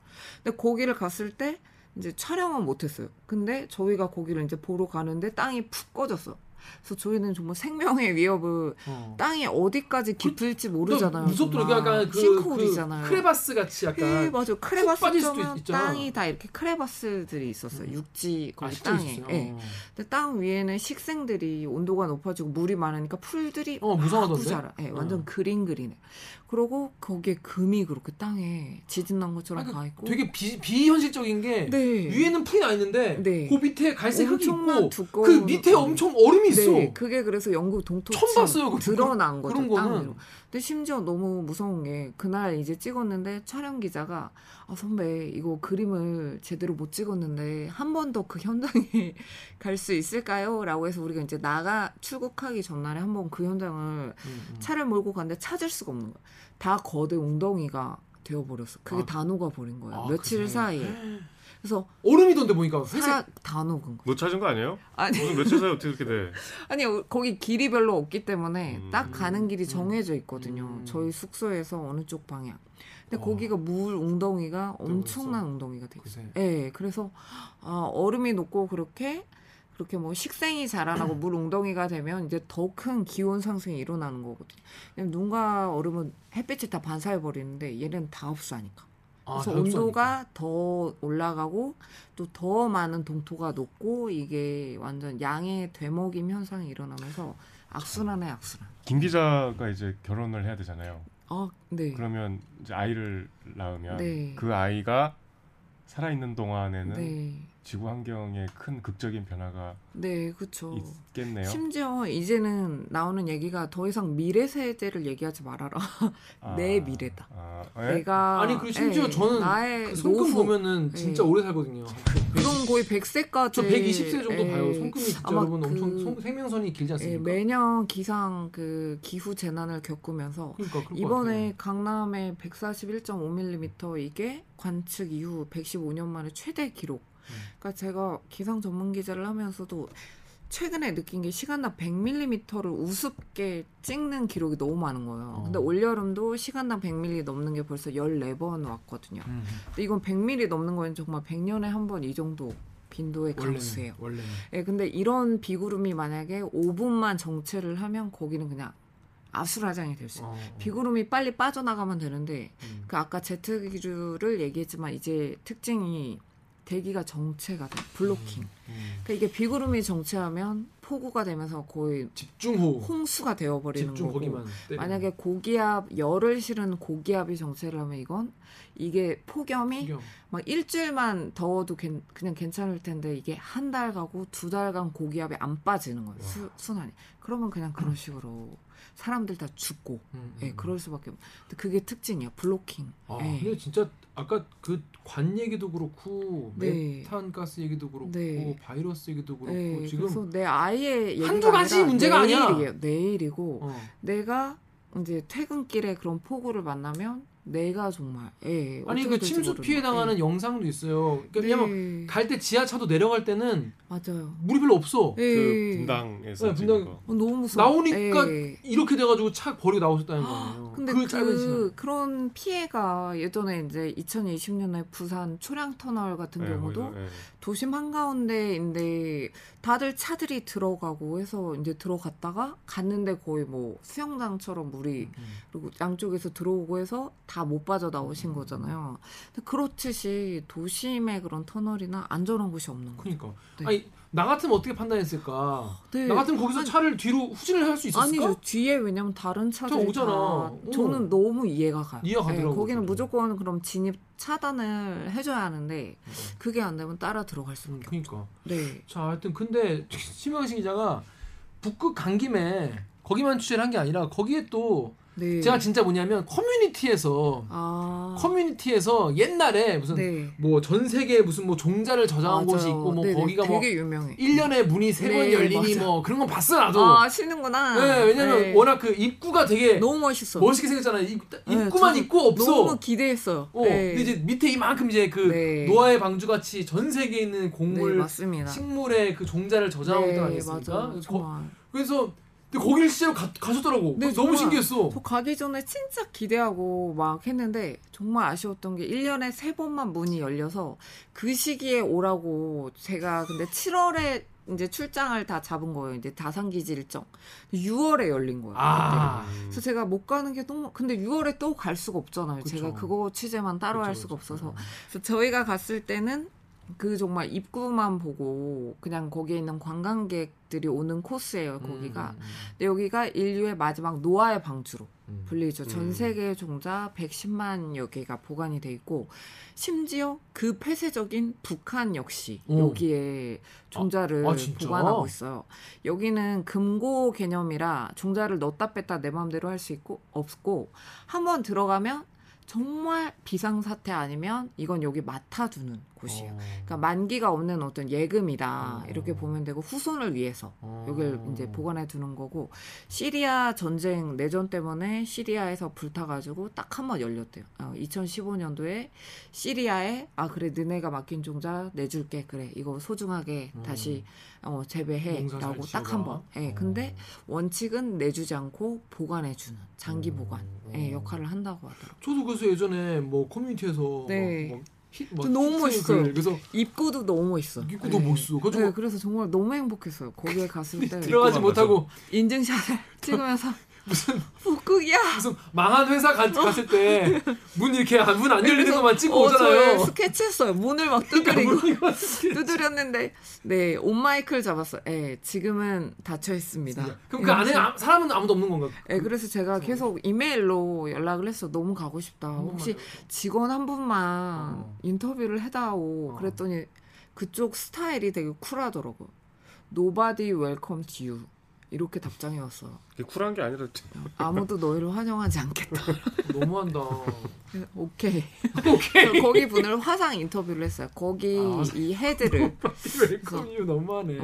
근데 거기를 갔을 때 이제 촬영은 못했어요. 근데 저희가 거기를 이제 보러 가는데 땅이 푹 꺼졌어. 그래서 저희는 정말 생명의 위협을 어. 땅이 어디까지 깊을지 그, 모르잖아요. 무섭더라고요. 약간 그, 싱크홀이잖아요. 그 크레바스 같이 약간. 네, 맞아요. 크레바스처럼 땅이 다 이렇게 크레바스들이 있었어요. 음. 육지 거기 아, 땅에. 네. 근데 땅 위에는 식생들이 온도가 높아지고 물이 많으니까 풀들이 어, 무성하던데. 자라. 네, 완전 어. 그린 그린해. 그러고 거기에 금이 그렇게 땅에 지진난 것처럼 그러니까 가 있고. 되게 비, 비현실적인 게 네. 위에는 풀이 나 있는데 네. 그 밑에 갈색 흙이 있고 그 밑에 거. 엄청 얼음이 있어. 네, 그게 그래서 영국 동토처럼 드러난 거죠. 그런 거는. 땅으로. 근데 심지어 너무 무서운 게 그날 이제 찍었는데 촬영 기자가 아 선배 이거 그림을 제대로 못 찍었는데 한 번 더 그 현장에 갈 수 있을까요? 라고 해서 우리가 이제 나가 출국하기 전날에 한 번 그 현장을 음, 음. 차를 몰고 갔는데 찾을 수가 없는 거야. 다 거대 웅덩이가 되어버렸어. 그게 아, 다 녹아버린 거예요. 아, 며칠 그래. 사이에. 그래서 얼음이던데 보니까 회색 다 녹은 거. 못 찾은 거 아니에요? 아니 무슨 며칠 사이 어떻게 그렇게 돼? 아니 거기 길이 별로 없기 때문에 음. 딱 가는 길이 정해져 있거든요. 음. 저희 숙소에서 어느 쪽 방향. 근데 어. 거기가 물 웅덩이가 엄청난 웅덩이가 돼 있어요. 예, 네, 그래서 아, 얼음이 녹고 그렇게 그렇게 뭐 식생이 자라나고 물 웅덩이가 되면 이제 더 큰 기온 상승이 일어나는 거거든요. 눈과 얼음은 햇빛이 다 반사해 버리는데 얘는 다 흡수하니까. 그래서 아, 온도가 더 올라가고 또 더 많은 동토가 녹고 이게 완전 양의 되먹임 현상이 일어나면서 악순환에 악순환. 김 기자가 이제 결혼을 해야 되잖아요. 아, 네. 그러면 이제 아이를 낳으면 네. 그 아이가 살아있는 동안에는 네. 지구 환경에 큰 극적인 변화가 네, 그렇죠. 있겠네요. 심지어 이제는 나오는 얘기가 더 이상 미래 세대를 얘기하지 말아라. 아, 내 미래다. 아, 내가 아니 그 심지어 에이, 저는 나의 그 손금 노후. 보면은 진짜 에이. 오래 살거든요. 그럼 거의 백 세까지. 저 백이십 세 정도 에이. 봐요. 손금이 진짜 여러분 그, 엄청 손, 생명선이 길지 않습니까? 에이, 매년 기상 그 기후 재난을 겪으면서 그러니까, 이번에 강남의 백사십일 점 오 밀리미터 이게 관측 이후 백십오 년 만에 최대 기록. 그러니까 제가 기상 전문 기자를 하면서도 최근에 느낀 게 시간당 백 밀리미터를 우습게 찍는 기록이 너무 많은 거예요. 어. 근데 올여름도 시간당 백 밀리미터 넘는 게 벌써 열네 번 왔거든요. 음. 근데 이건 백 밀리미터 넘는 거는 정말 백 년에 한 번 이 정도 빈도의 강수예요. 원래. 예, 근데 이런 비구름이 만약에 오 분만 정체를 하면 거기는 그냥 아수라장이 될 수 있어요. 어. 비구름이 빨리 빠져나가면 되는데 음. 그 아까 제트기류를 얘기했지만 이제 특징이 대기가 정체가 돼. 블로킹. 음, 음. 그러니까 이게 비구름이 정체하면 폭우가 되면서 거의 집중호 홍수가 되어버리는 집중 거고 만약에 고기압 열을 실은 고기압이 정체를 하면 이건 이게 폭염이 폭염. 막 일주일만 더워도 겐, 그냥 괜찮을 텐데 이게 한 달 가고 두 달간 고기압이 안 빠지는 거예요. 수, 순환이. 그러면 그냥 그런 식으로 사람들 다 죽고 음, 예, 음. 그럴 수밖에 없. 그게 특징이야. 블로킹. 아, 예. 근데 진짜 아까 그 관 얘기도 그렇고 네. 메탄가스 얘기도 그렇고 네. 바이러스 얘기도 그렇고 네. 지금 그래서 내 아예 한두 가지 문제가 아니야. 내일이에요. 내일이고 어. 내가 이제 퇴근길에 그런 폭우를 만나면 내가 정말 예, 아니 그 침수 피해 당하는 예. 영상도 있어요. 그러니까 네. 왜냐면 갈 때 지하차도 내려갈 때는 맞아요. 물이 별로 없어. 예. 그 분당에서 네, 분당 어, 너무 무서워. 나오니까 예. 이렇게 돼가지고 차 버리고 나오셨다는 거예요. 근데 그, 그 그런 피해가 예전에 이제 이천이십 년에 부산 초량 터널 같은 예, 경우도 예, 예. 도심 한 가운데인데 다들 차들이 들어가고 해서 이제 들어갔다가 갔는데 거의 뭐 수영장처럼 물이 음. 그리고 양쪽에서 들어오고 해서 다 못 빠져나오신 거잖아요. 근데 그렇듯이 도심의 그런 터널이나 안전한 곳이 없는 거죠. 그러니까. 네. 아니, 나 같으면 어떻게 판단했을까? 네. 나 같으면 거기서 아니, 차를 뒤로 후진을 할 수 있었을까? 아니죠. 뒤에 왜냐면 다른 차들이 다 저는 오. 너무 이해가 가요. 이해가 가더라고요. 네, 거기는 무조건 그럼 진입 차단을 해줘야 하는데 네. 그게 안 되면 따라 들어갈 수 없는 그러니까. 네. 자, 하여튼 근데 심영식 기자가 북극 간 김에 거기만 취재를 한 게 아니라 거기에 또 네. 제가 진짜 뭐냐면 커뮤니티에서 아. 커뮤니티에서 옛날에 무슨 네. 뭐 전 세계 무슨 뭐 종자를 저장한 맞아요. 곳이 있고 뭐 네네. 거기가 뭐 유명해. 일 년에 문이 세 번 네, 열리니 맞아. 뭐 그런 건 봤어 나도. 아, 아시는구나. 네, 왜냐면 네. 워낙 그 입구가 되게 너무 멋있어. 멋있게 생겼잖아요. 입, 입구만 네, 있고 없어. 너무 기대했어요. 어, 네. 근데 이제 밑에 이만큼 이제 그 네. 노아의 방주 같이 전 세계에 있는 곡물, 네, 식물의 그 종자를 저장한 곳 네, 아니겠습니까? 거, 그래서 근데 거길 실제로 가, 가셨더라고. 네, 너무 정말, 신기했어. 저 가기 전에 진짜 기대하고 막 했는데 정말 아쉬웠던 게 일 년에 세 번만 문이 열려서 그 시기에 오라고 제가 근데 칠월에 이제 출장을 다 잡은 거예요. 이제 다산기지 일정. 유월에 열린 거예요. 아~ 그래서 제가 못 가는 게 너무 근데 유월에 또 갈 수가 없잖아요. 그쵸. 제가 그거 취재만 따로 그쵸, 할 수가 그쵸. 없어서. 그래서 저희가 갔을 때는 그 정말 입구만 보고 그냥 거기에 있는 관광객들이 오는 코스예요. 거기가. 음, 음. 근데 여기가 인류의 마지막 노아의 방주로 음, 불리죠. 음. 전 세계 종자 백십만여 개가 보관이 돼 있고 심지어 그 폐쇄적인 북한 역시 오. 여기에 종자를 아, 아, 보관하고 있어요. 여기는 금고 개념이라 종자를 넣었다 뺐다 내 마음대로 할 수 있고 없고 한번 들어가면 정말 비상사태 아니면 이건 여기 맡아두는 곳이에요. 어. 그러니까 만기가 없는 어떤 예금이다. 어. 이렇게 보면 되고 후손을 위해서 어. 여기를 이제 보관해 두는 거고 시리아 전쟁 내전 때문에 시리아에서 불타가지고 딱 한 번 열렸대요. 어, 이천십오년도에 시리아에 아 그래 너네가 맡긴 종자 내줄게 그래 이거 소중하게 음. 다시 어, 재배해 라고 딱 한 번. 예, 어. 근데 원칙은 내주지 않고 보관해 주는 장기 어. 보관 예, 역할을 한다고 하더라고요. 저도 그래서 예전에 뭐 커뮤니티에서 네. 막, 막 히, 너무 멋있어요. 그래서 입구도 너무 멋있어. 입구도 네. 멋있어. 그래서, 네, 그래서 정말 너무 행복했어요. 거기에 갔을 때 들어가지 못하고 인증샷을 찍으면서 무슨 북극이야. 무슨 망한 회사 가, 갔을 때 문 이렇게 문 안 열리는 것만 찍고 어, 오잖아요. 스케치했어요. 문을 막 두드리고 그러니까 두드렸는데 네 온마이크를 잡았어요. 네, 지금은 닫혀 있습니다. 그럼 그 안에 사람은 아무도 없는 건가요? 네, 그래서 제가 계속 이메일로 연락을 했어. 너무 가고 싶다. 혹시 직원 한 분만 어. 인터뷰를 해다오. 그랬더니 그쪽 스타일이 되게 쿨하더라고요. Nobody welcome to you. 이렇게 답장이 왔어요. 쿨한 게 아니라 아무도 너희를 환영하지 않겠다. 너무한다. 오케이. 오케이. 거기 분을 화상 인터뷰를 했어요. 거기 아, 이 헤드를. 웰컴유 너무하네.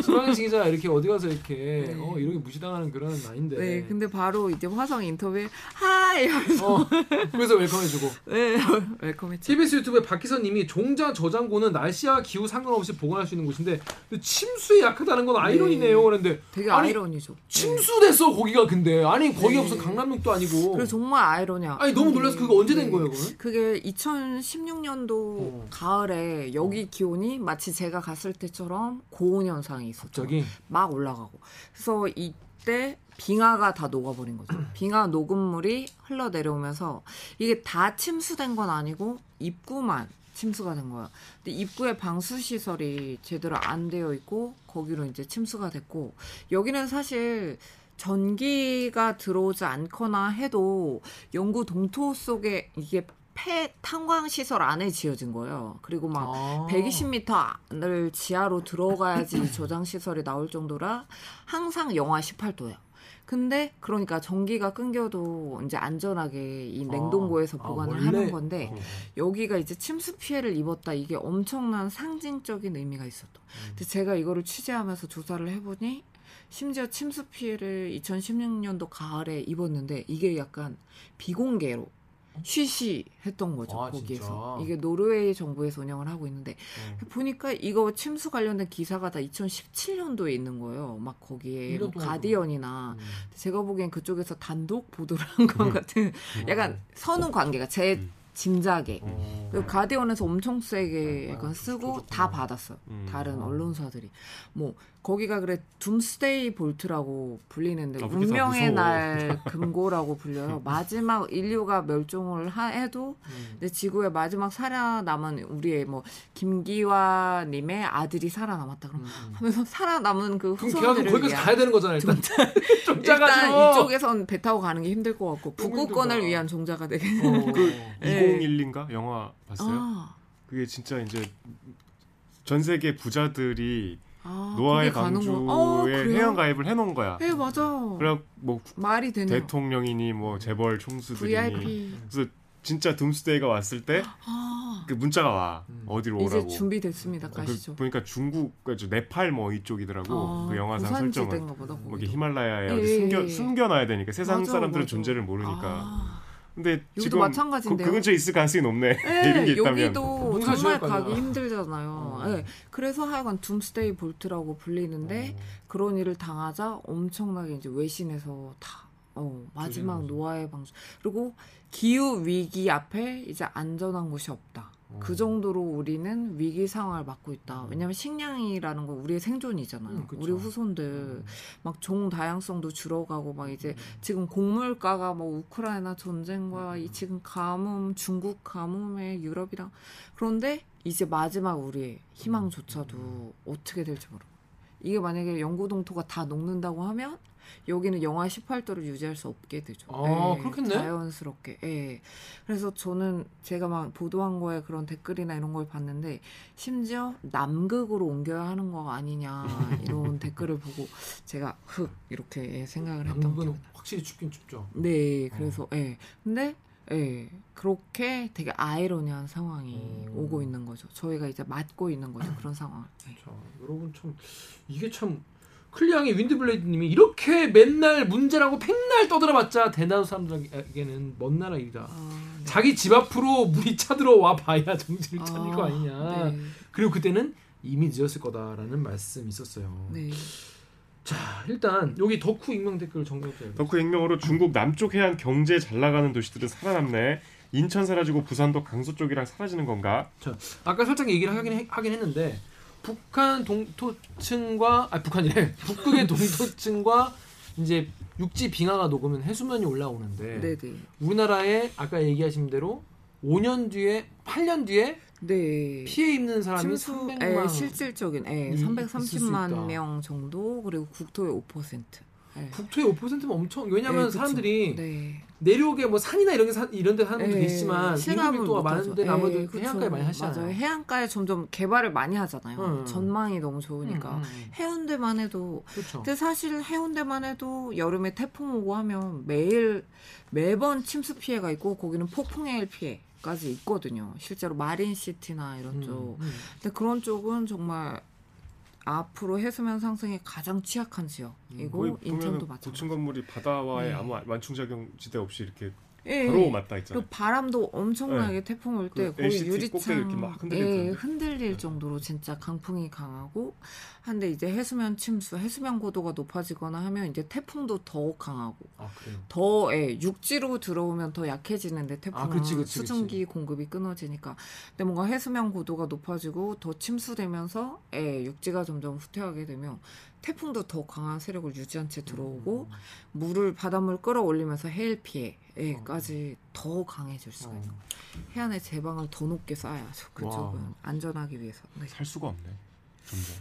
소양식 기자 이렇게 어디 가서 이렇게 네. 어, 이렇게 무시당하는 그런 아닌데. 네, 근데 바로 이제 화상 인터뷰에 하이. 어, 그래서 웰컴해주고. 네, 웰컴했죠. 케이비에스 유튜브에 박희선님이 종자 저장고는 날씨와 기후 상관없이 보관할 수 있는 곳인데 침수에 약하다는 건 아이러니네요. 그런데 되게 아니, 아이러니죠. 침수됐어 거기가 근데 아니 거기가 무슨 네. 강남역도 아니고. 그래 정말 아이러니야. 아니 너무 놀라서 그거 언제 네. 된 거예요? 그건? 그게 이천십육년도 어. 가을에 여기 기온이 마치 제가 갔을 때처럼 고온 현상이 있었죠. 막 올라가고. 그래서 이때 빙하가 다 녹아버린 거죠. 빙하 녹음물이 흘러 내려오면서 이게 다 침수된 건 아니고 입구만. 침수가 된 거야. 근데 입구에 방수 시설이 제대로 안 되어 있고 거기로 이제 침수가 됐고 여기는 사실 전기가 들어오지 않거나 해도 영구 동토 속에 이게 폐탄광 시설 안에 지어진 거예요. 그리고 막 아~ 백이십 미터를 지하로 들어가야지 저장 시설이 나올 정도라 항상 영하 십팔 도야. 근데 그러니까 전기가 끊겨도 이제 안전하게 이 냉동고에서 아, 보관을 아, 하는 건데 어. 여기가 이제 침수 피해를 입었다 이게 엄청난 상징적인 의미가 있었던. 음. 근데 제가 이거를 취재하면서 조사를 해보니 심지어 침수 피해를 이천십육년도 가을에 입었는데 이게 약간 비공개로 쉬쉬했던 거죠. 아, 거기에서 진짜? 이게 노르웨이 정부에서 운영을 하고 있는데 어. 보니까 이거 침수 관련된 기사가 다 이천십칠년도에 있는 거예요. 막 거기에 뭐 가디언이나 음. 제가 보기엔 그쪽에서 단독 보도를 한 것 같은 약간 선후 관계가 제 음. 짐작에 어. 그리고 가디언에서 엄청 세게 약간 쓰고 다 받았어요. 음. 다른 언론사들이 뭐 거기가 그래 둠스데이 볼트라고 불리는데 아, 운명의 날 금고라고 불려요. 마지막 인류가 멸종을 하, 해도 음. 이제 지구에 마지막 살아남은 우리의 뭐 김기화 님의 아들이 살아남았다 그러면 음. 하면서 살아남은 그 후손들을 거기서 위한... 가야 되는 거잖아요. 일단 좀 일단 이쪽에선 배 타고 가는 게 힘들 것 같고 북극권을 위한 종자가 되겠네요. 어, 그 네. 이공일일인가 영화 봤어요? 아. 그게 진짜 이제 전 세계 부자들이 아, 노아의 방주에 아, 회원 가입을 해놓은 거야. 네, 맞아. 그래 뭐 말이 되네요. 대통령이니 뭐 재벌 총수들이니. 브이아이피. 그래서 진짜 둠스데이가 왔을 때 아, 그 문자가 와. 음. 어디로 이제 오라고. 이제 준비됐습니다. 가시죠. 그, 보니까 중국, 네팔 뭐 이쪽이더라고. 아, 그 영화상 설정은. 보다, 뭐 히말라야에 에이, 어디 숨겨, 에이. 숨겨놔야 되니까. 세상 맞아, 사람들은 맞아. 존재를 모르니까. 아. 근데 지금 그, 그 근처에 있을 가능성이 높네. 네, 이런 게 있다면 여기도 정말 가기 힘들잖아요. 어. 네, 그래서 하여간 둠스데이 볼트라고 불리는데 어. 그런 일을 당하자 엄청나게 이제 외신에서 다 어, 마지막 노아의 방주 그리고 기후 위기 앞에 이제 안전한 곳이 없다. 어. 그 정도로 우리는 위기 상황을 맞고 있다. 왜냐하면 식량이라는 건 우리의 생존이잖아요. 음, 우리 후손들 음. 막 종 다양성도 줄어가고 막 이제 음. 지금 곡물가가 뭐 우크라이나 전쟁과 음. 이 지금 가뭄 중국 가뭄에 유럽이랑 그런데 이제 마지막 우리의 희망조차도 음. 어떻게 될지 모르고 이게 만약에 영구 동토가 다 녹는다고 하면 여기는 영하 십팔 도를 유지할 수 없게 되죠. 아, 예, 그렇겠네. 자연스럽게. 예. 그래서 저는 제가 막 보도한 거에 그런 댓글이나 이런 걸 봤는데 심지어 남극으로 옮겨야 하는 거 아니냐 이런 댓글을 보고 제가 흑 이렇게 생각을 했던 남극은 기억나. 확실히 춥긴 춥죠. 네. 그래서 어. 예. 근데 예. 그렇게 되게 아이러니한 상황이 음. 오고 있는 거죠. 저희가 이제 맞고 있는 거죠. 그런 상황을. 예. 자, 여러분 참 이게 참 클리앙의 윈드블레이드님이 이렇게 맨날 문제라고 백날 떠들어봤자 대다수 사람들에게는 먼 나라 일이다. 아, 네. 자기 집 앞으로 물이 차들어와 봐야 정신을 차릴 아, 거 아니냐. 네. 그리고 그때는 이미 늦었을 거다라는 말씀이 있었어요. 네. 자, 일단 여기 덕후 익명 댓글 정리해주세요. 덕후 익명으로 중국 남쪽 해안 경제 잘 나가는 도시들은 살아남네. 인천 사라지고 부산도 강서 쪽이랑 사라지는 건가? 자, 아까 살짝 얘기를 하긴, 하긴 했는데 북한 동토층과 아 북한이래 북극의 동토층과 이제 육지 빙하가 녹으면 해수면이 올라오는데 네네. 우리나라에 아까 얘기하신 대로 오 년 뒤에 팔 년 뒤에 네. 피해 입는 사람이 침수, 삼백만 에, 실질적인 에, 삼백삼십만 명 정도 그리고 국토의 오 퍼센트 네. 국토의 오 퍼센트면 엄청 왜냐하면 네, 사람들이 네. 내륙에 뭐 산이나 이런 게 사, 이런 데 사는 분도 계시지만 인구밀도가 많은데 아무래도 해안가에 많이 하시잖아요. 맞아요. 해안가에 점점 개발을 많이 하잖아요. 음. 전망이 너무 좋으니까 음. 해운대만 해도 그쵸. 근데 사실 해운대만 해도 여름에 태풍 오고 하면 매일 매번 침수 피해가 있고 거기는 폭풍해일 피해까지 있거든요. 실제로 마린시티나 이런 음. 쪽. 음. 근데 그런 쪽은 정말 앞으로 해수면 상승에 가장 취약한 지역이고 음, 인천도 마찬가지. 고층 건물이 바다와의 네. 아무 완충작용 지대 없이 이렇게 예, 바로 맞닿아 있잖아요. 그리고 바람도 엄청나게 예. 태풍 올 때 거의 유리창 막 흔들릴, 예, 흔들릴 정도로 진짜 강풍이 강하고 한데 이제 해수면 침수, 해수면 고도가 높아지거나 하면 이제 태풍도 더욱 강하고 아, 더 예, 육지로 들어오면 더 약해지는데 태풍은 아, 그치, 그치, 수증기 그치. 공급이 끊어지니까 근데 뭔가 해수면 고도가 높아지고 더 침수되면서 예, 육지가 점점 후퇴하게 되면 태풍도 더 강한 세력을 유지한 채 들어오고 음. 물을 바닷물 끌어올리면서 해일 피해까지 어. 더 강해질 수가 어. 있는 거예요. 해안에 제방을 더 높게 쌓아야죠. 그쪽은 와. 안전하기 위해서. 네. 살 수가 없네. 점점.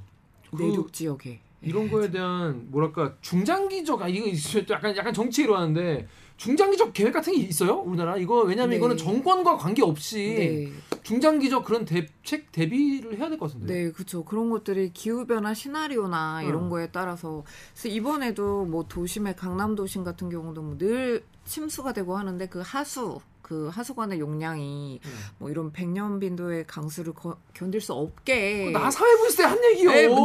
그 내륙 지역에. 이런 예. 거에 대한 뭐랄까 중장기적 아 이거 약간 약간 정치로 하는데 중장기적 계획 같은 게 있어요? 우리나라 이거 왜냐면 네. 이거는 정권과 관계없이 네. 중장기적 그런 대책 대비를 해야 될 것 같은데. 네, 그렇죠. 그런 것들이 기후 변화 시나리오나 어. 이런 거에 따라서 그래서 이번에도 뭐 도심의 강남 도심 같은 경우도 뭐 늘 침수가 되고 하는데 그 하수 그 하수관의 용량이 음. 뭐 이런 백년 빈도의 강수를 거, 견딜 수 없게 나 사회 분수대 한 얘기요. 네, 늘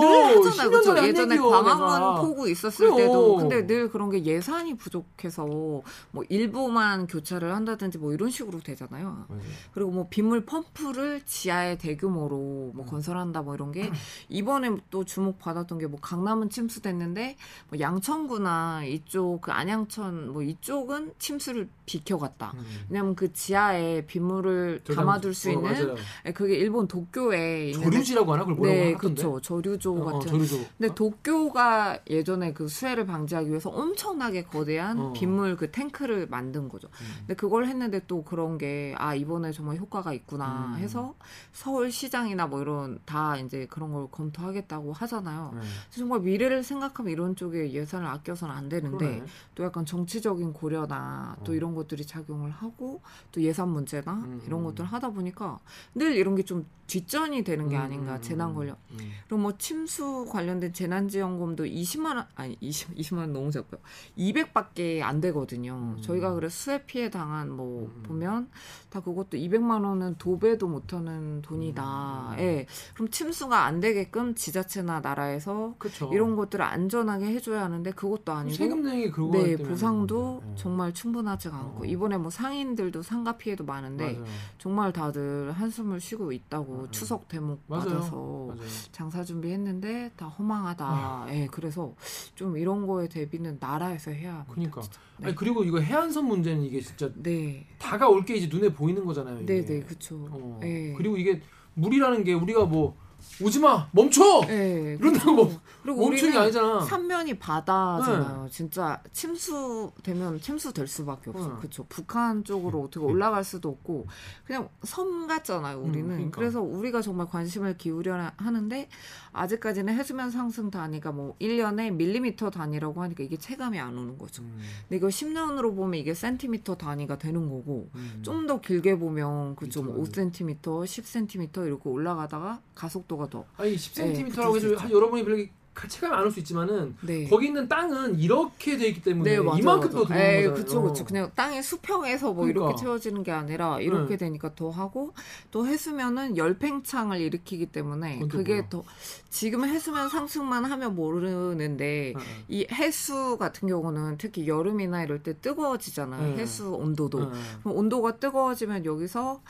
하잖아요. 그렇죠? 예전에 광화문 폭우 있었을 그래요. 때도 근데 늘 그런 게 예산이 부족해서 뭐 일부만 교차를 한다든지 뭐 이런 식으로 되잖아요. 맞아요. 그리고 뭐 빗물 펌프를 지하에 대규모로 뭐 음. 건설한다 뭐 이런 게 이번에 또 주목받았던 게 뭐 강남은 침수됐는데 뭐 양천구나 이쪽 그 안양천 뭐 이쪽은 침수를 비켜갔다. 음. 왜냐면 그 지하에 빗물을 담아둘 수 있는 맞아요. 그게 일본 도쿄에 있는 저류지라고 하나? 그걸 뭐라고 하던데? 네, 그렇죠. 저류조 어, 같은. 어, 저류조. 근데 도쿄가 예전에 그 수해를 방지하기 위해서 엄청나게 거대한 어. 빗물 그 탱크를 만든 거죠. 음. 근데 그걸 했는데 또 그런 게 아, 이번에 정말 효과가 있구나 해서 음. 서울시장이나 뭐 이런 다 이제 그런 걸 검토하겠다고 하잖아요. 음. 정말 미래를 생각하면 이런 쪽에 예산을 아껴서는 안 되는데 그러네. 또 약간 정치적인 고려나 또 어. 이런 것들이 작용을 하고 또 예산 문제나 음, 이런 음. 것들 하다 보니까 늘 이런 게 좀 뒷전이 되는 게 음, 아닌가 재난 관련. 음. 그리고 뭐 침수 관련된 재난지원금도 이십만 원 아니 이십, 이십만 원 너무 적고요. 이백밖에 안 되거든요. 음. 저희가 그래 수해 피해 당한 뭐 음. 보면 다 그것도 이백만 원은 도배도 못하는 돈이다. 음. 예. 그럼 침수가 안 되게끔 지자체나 나라에서 그쵸. 이런 것들을 안전하게 해줘야 하는데 그것도 아니고 세금 내기 그거 네 보상도 정말 충분하지가 않고 어. 이번에 뭐 상인들도 상가 피해도 많은데 맞아요. 정말 다들 한숨을 쉬고 있다고. 추석 대목 맞아요. 받아서 맞아요. 장사 준비했는데 다 허망하다. 예, 네, 그래서 좀 이런 거에 대비는 나라에서 해야 합니다. 그러니까. 네. 아니, 그리고 이거 해안선 문제는 이게 진짜 네. 다가올 게 이제 눈에 보이는 거잖아요. 이게. 네네, 그렇죠. 어. 네. 그리고 이게 물이라는 게 우리가 뭐 오지마 멈춰 네, 이런다고 뭐 멈추는 게 아니잖아. 삼면이 바다잖아요. 네. 진짜 침수되면 침수될 수밖에 없어. 네. 그렇죠. 북한 쪽으로 어떻게 올라갈 수도 없고 그냥 섬 같잖아요. 우리는 음, 그러니까. 그래서 우리가 정말 관심을 기울여야 하는데 아직까지는 해수면 상승 단위가 뭐 일 년에 밀리미터 단위라고 하니까 이게 체감이 안 오는 거죠. 음. 근데 이거 십 년으로 보면 이게 센티미터 단위가 되는 거고 음. 좀 더 길게 보면 그죠 뭐 오 센티미터, 십 센티미터 이렇게 올라가다가 가속 더. 아니 십 센티미터라고 해서 네, 여러분이 별로 체감이 안 올 수 있지만은 네. 거기 있는 땅은 이렇게 돼 있기 때문에 네, 맞아, 이만큼 맞아. 더 들어오는 거잖아요. 그쵸, 그쵸. 그냥 땅이 수평에서 뭐 그러니까. 이렇게 채워지는 게 아니라 이렇게 네. 되니까 더 하고 또 해수면은 열팽창을 일으키기 때문에 그게 뭐야. 더 지금 해수면 상승만 하면 모르는데 네. 이 해수 같은 경우는 특히 여름이나 이럴 때 뜨거워지잖아요. 네. 해수 온도도 네. 그럼 온도가 뜨거워지면 여기서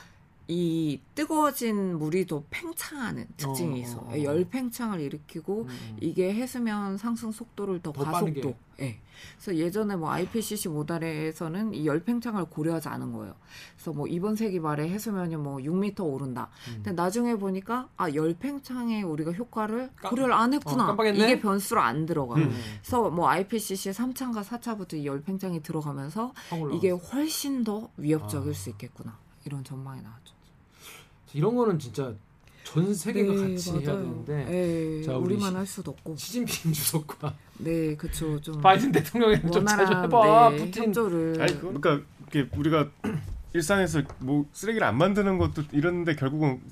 이 뜨거워진 물이 더 팽창하는 특징이 있어. 어, 어, 어. 열 팽창을 일으키고 음. 이게 해수면 상승 속도를 더, 더 가속도. 예. 그래서 예전에 뭐 아이피씨씨 모델에서는 이 열 팽창을 고려하지 않은 거예요. 그래서 뭐 이번 세기 말에 해수면이 뭐 육 미터 오른다. 음. 근데 나중에 보니까 아, 열 팽창에 우리가 효과를 깜, 고려를 안 했구나. 어, 이게 변수로 안 들어가. 음. 그래서 뭐 아이피씨씨 삼 차인가 사 차부터 이 열 팽창이 들어가면서 이게 훨씬 더 위협적일 아. 수 있겠구나. 이런 전망이 나왔죠. 이런 거는 진짜 전 세계가 네, 같이 맞아요. 해야 되는데 네, 자, 우리 우리만 시, 할 수도 없고 시진핑 주석과 네, 그렇죠. 좀 바이든 대통령이 좀 자주 해봐. 네, 푸틴. 협조를. 아니, 그러니까 우리가 일상에서 뭐 쓰레기를 안 만드는 것도 이런데 결국은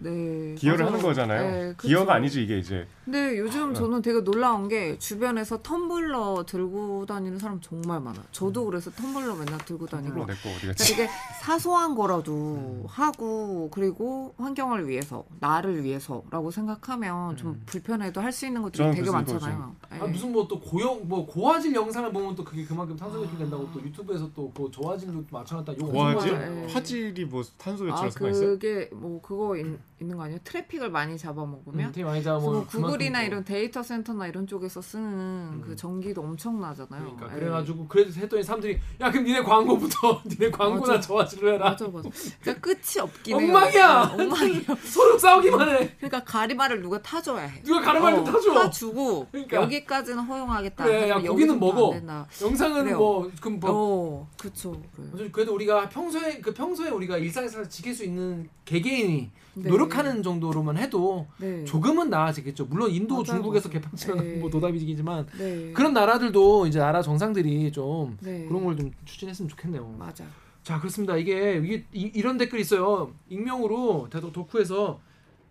네, 기여를 맞아요. 하는 거잖아요. 네, 기여가 아니지 이게 이제. 근데 요즘 아, 저는 되게 놀라운 게 주변에서 텀블러 들고 다니는 사람 정말 많아요. 저도 음. 그래서 텀블러 맨날 들고 다니고. 내 거 어디 갔지? 그러니까 이게 사소한 거라도 음. 하고 그리고 환경을 위해서 나를 위해서라고 생각하면 좀 음. 불편해도 할 수 있는 것들이 되게 많잖아요. 아, 무슨 뭐 또 고형 뭐 고화질 영상을 보면 또 그게 그만큼 탄소 배출이 된다고 또 유튜브에서 또 그 저화질도 마찬가지다. 고화질? 네. 화질이 뭐 탄소 배출할 수가 있어요? 아 그게 뭐 그거 인, 있는 거 아니에요? 트래픽을 많이 잡아먹으면. 음, 되게 많이 잡아먹으면. 구글이나 이런 데이터 센터나 이런 쪽에서 쓰는 음. 그 전기도 엄청나잖아요. 그러니까 그래가지고 그래서 했더니 사람들이 야 그럼 니네 광고부터 니네 광고나 저하지로 해라. 맞아 맞아. 그러니까 끝이 없긴 해요. 엉망이야. 엉망이야. 서로 싸우기만 해. 그러니까 가리마를 누가 타줘야 해. 누가 가리마를 어, 타줘. 타주고 그러니까. 여기까지는 허용하겠다. 그래, 야 고기는 먹어. 영상은 그래요. 뭐 그럼 뭐. 어, 그쵸. 그래요. 그래도 우리가 평소에 그 평소에 우리가 일상에서 지킬 수 있는 개개인이 네. 노력하는 정도로만 해도 네. 조금은 나아지겠죠. 물론 인도, 맞아요. 중국에서 개판치는 뭐 도답이지만 네. 그런 나라들도 이제 나라 정상들이 좀 네. 그런 걸 좀 추진했으면 좋겠네요. 맞아. 자 그렇습니다. 이게, 이게 이, 이런 댓글이 있어요. 익명으로 덕후에서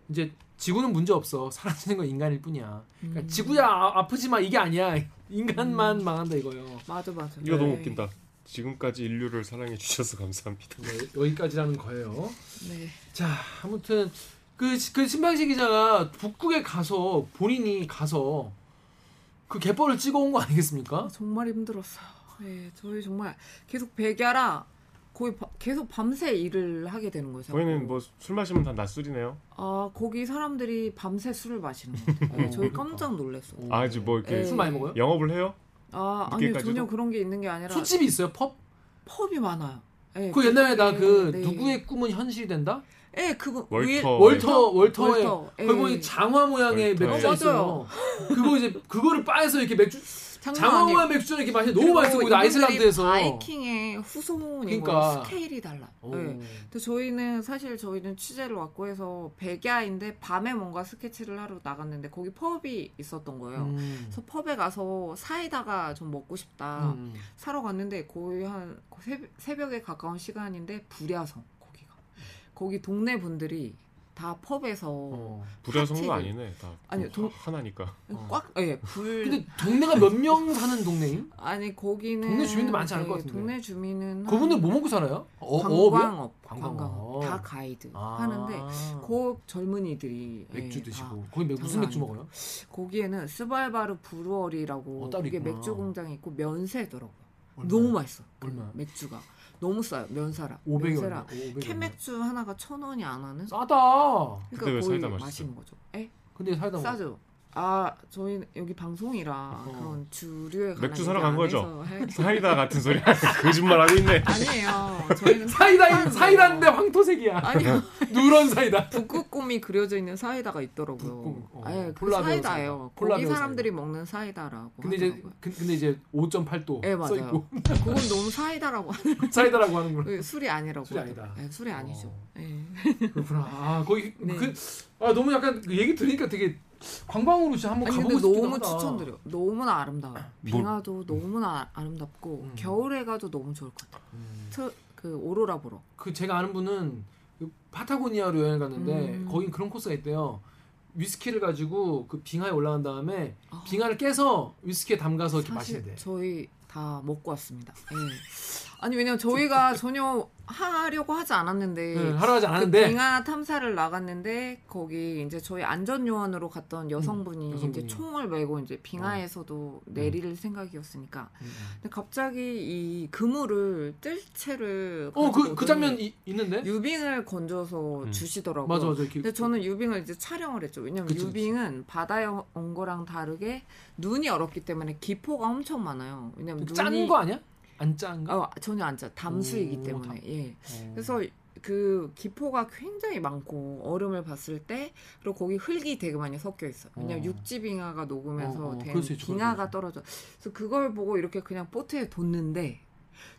이제 지구는 문제 없어. 사라지는 건 인간일 뿐이야. 그러니까 음. 지구야 아, 아프지 마 이게 아니야. 인간만 음. 망한다 이거요. 맞아 맞아. 이거 네. 너무 웃긴다. 지금까지 인류를 사랑해 주셔서 감사합니다. 네, 여기까지라는 거예요. 네. 자 아무튼. 그, 그 신방식 기자가 북극에 가서 본인이 가서 그 갯벌을 찍어온 거 아니겠습니까? 정말 힘들었어요. 네, 저희 정말 계속 백야라 거의 바, 계속 밤새 일을 하게 되는 거죠. 저희는 뭐 술 마시면 다 낮술이네요. 아 거기 사람들이 밤새 술을 마시는 거예요. 네, 저희 깜짝 놀랐어요. 아 이제 뭐 이렇게 술 많이 먹어요? 영업을 해요? 아 아니요 전혀 그런 게 있는 게 아니라. 술집이 있어요? 펍? 팝업이 많아요. 네, 그 옛날에 나 그 네. 누구의 꿈은 현실이 된다? 예, 네, 그거 월터 월터 월터의 거기 보니 장화 모양의 맥주잔 있어요. 그거 이제 그거를 바에서 이렇게 맥주 장화 모양 맥주잔 이렇게 마시면 너무 맛있어 보이다. 아이슬란드에서 바이킹의 후손이고 그러니까. 스케일이 달라. 네. 근데 저희는 사실 저희는 취재를 왔고 해서 백야인데 밤에 뭔가 스케치를 하러 나갔는데 거기 펍이 있었던 거예요. 음. 그래서 펍에 가서 사이다가 좀 먹고 싶다 음. 사러 갔는데 거의 한 새벽에 가까운 시간인데 불야성. 거기 동네 분들이 다 펍에서 어, 불야성도 아니네. 다 아니, 도, 하나니까. 꽉 예, 불. 근데 동네가 몇 명 사는 동네임? 아니, 거기는 동네 주민도 많지 않을 네, 것 같은데. 동네 주민은 그분들 뭐 먹고 살아요? 어, 관광업, 관광업. 관광업. 다 가이드 아~ 하는데 그 젊은이들이 맥주 예, 드시고. 거기 맥, 무슨 맥주 먹어요? 거기에는 스발바르 브루어리라고 어, 이게 맥주 공장이 있고 면세더라고요. 너무 맛있어. 얼마? 맥주가. 너무 싸요. 면사라. 오백 원. 캔맥주 하나가 천 원이 안 하는? 싸다. 그러니까 거의 마시는 거죠. 에? 근데 사이다 싸죠. 아, 저희 여기 방송이라 어. 그런 주류에 관한 맥주 사러 간 거죠. 사이다 같은 소리. 거짓말 하고 있네. 아니에요. 저희는 사이다 사이다인데 황토색이야. 아니요. 누런 사이다. 북극곰이 그려져 있는 사이다가 있더라고요. 어. 예, 그 사이다예요. 거기 사람들이 사이다. 먹는 사이다라고. 근데 하더라고요. 이제 근데 이제 오점팔도 네, 써 있고. 그건 너무 사이다라고 하는. 사이다라고 하는 거예요. 술이 아니라고. 술이 아니다. 예, 술이 아니죠. 어. 예. 그렇구나. 아, 거기 네. 그 아, 너무 약간 얘기 들으니까 되게 관광으로 진짜 한번 가보고 싶기도 너무 하다. 추천드려. 너무나 아름다워. 뭐. 빙하도 너무나 아름답고 음. 겨울에 가도 너무 좋을 것 같아. 음. 트, 그 오로라 보러. 그 제가 아는 분은 파타고니아로 여행을 갔는데 음. 거긴 그런 코스가 있대요. 위스키를 가지고 그 빙하에 올라간 다음에 어. 빙하를 깨서 위스키에 담가서 이렇게 마시는데. 저희 다 먹고 왔습니다. 네. 아니 왜냐면 저희가 전혀 하려고 하지 않았는데 네, 하려고 하지 않았는데 그 빙하 탐사를 나갔는데 거기 이제 저희 안전 요원으로 갔던 여성분이 음, 이제 총을 메고 이제 빙하에서도 음. 내릴 생각이었으니까 음. 근데 갑자기 이 그물을 뜰 채를 어 그 그 장면 이, 있는데 유빙을 건져서 음. 주시더라고요. 맞아 맞아. 근데 저는 유빙을 이제 촬영을 했죠. 왜냐면 그치, 유빙은 그치. 바다에 온 거랑 다르게 눈이 얼었기 때문에 기포가 엄청 많아요. 왜냐면 눈이 짠 거 아니야? 안 짠가? 어, 전혀 안 짜. 담수이기 오, 때문에. 담... 예. 오. 그래서 그 기포가 굉장히 많고 얼음을 봤을 때 그리고 거기 흙이 되게 많이 섞여 있어. 왜냐면 육지 빙하가 녹으면서 오, 오. 된 그렇지, 빙하가 그렇지. 떨어져. 그래서 그걸 보고 이렇게 그냥 보트에 뒀는데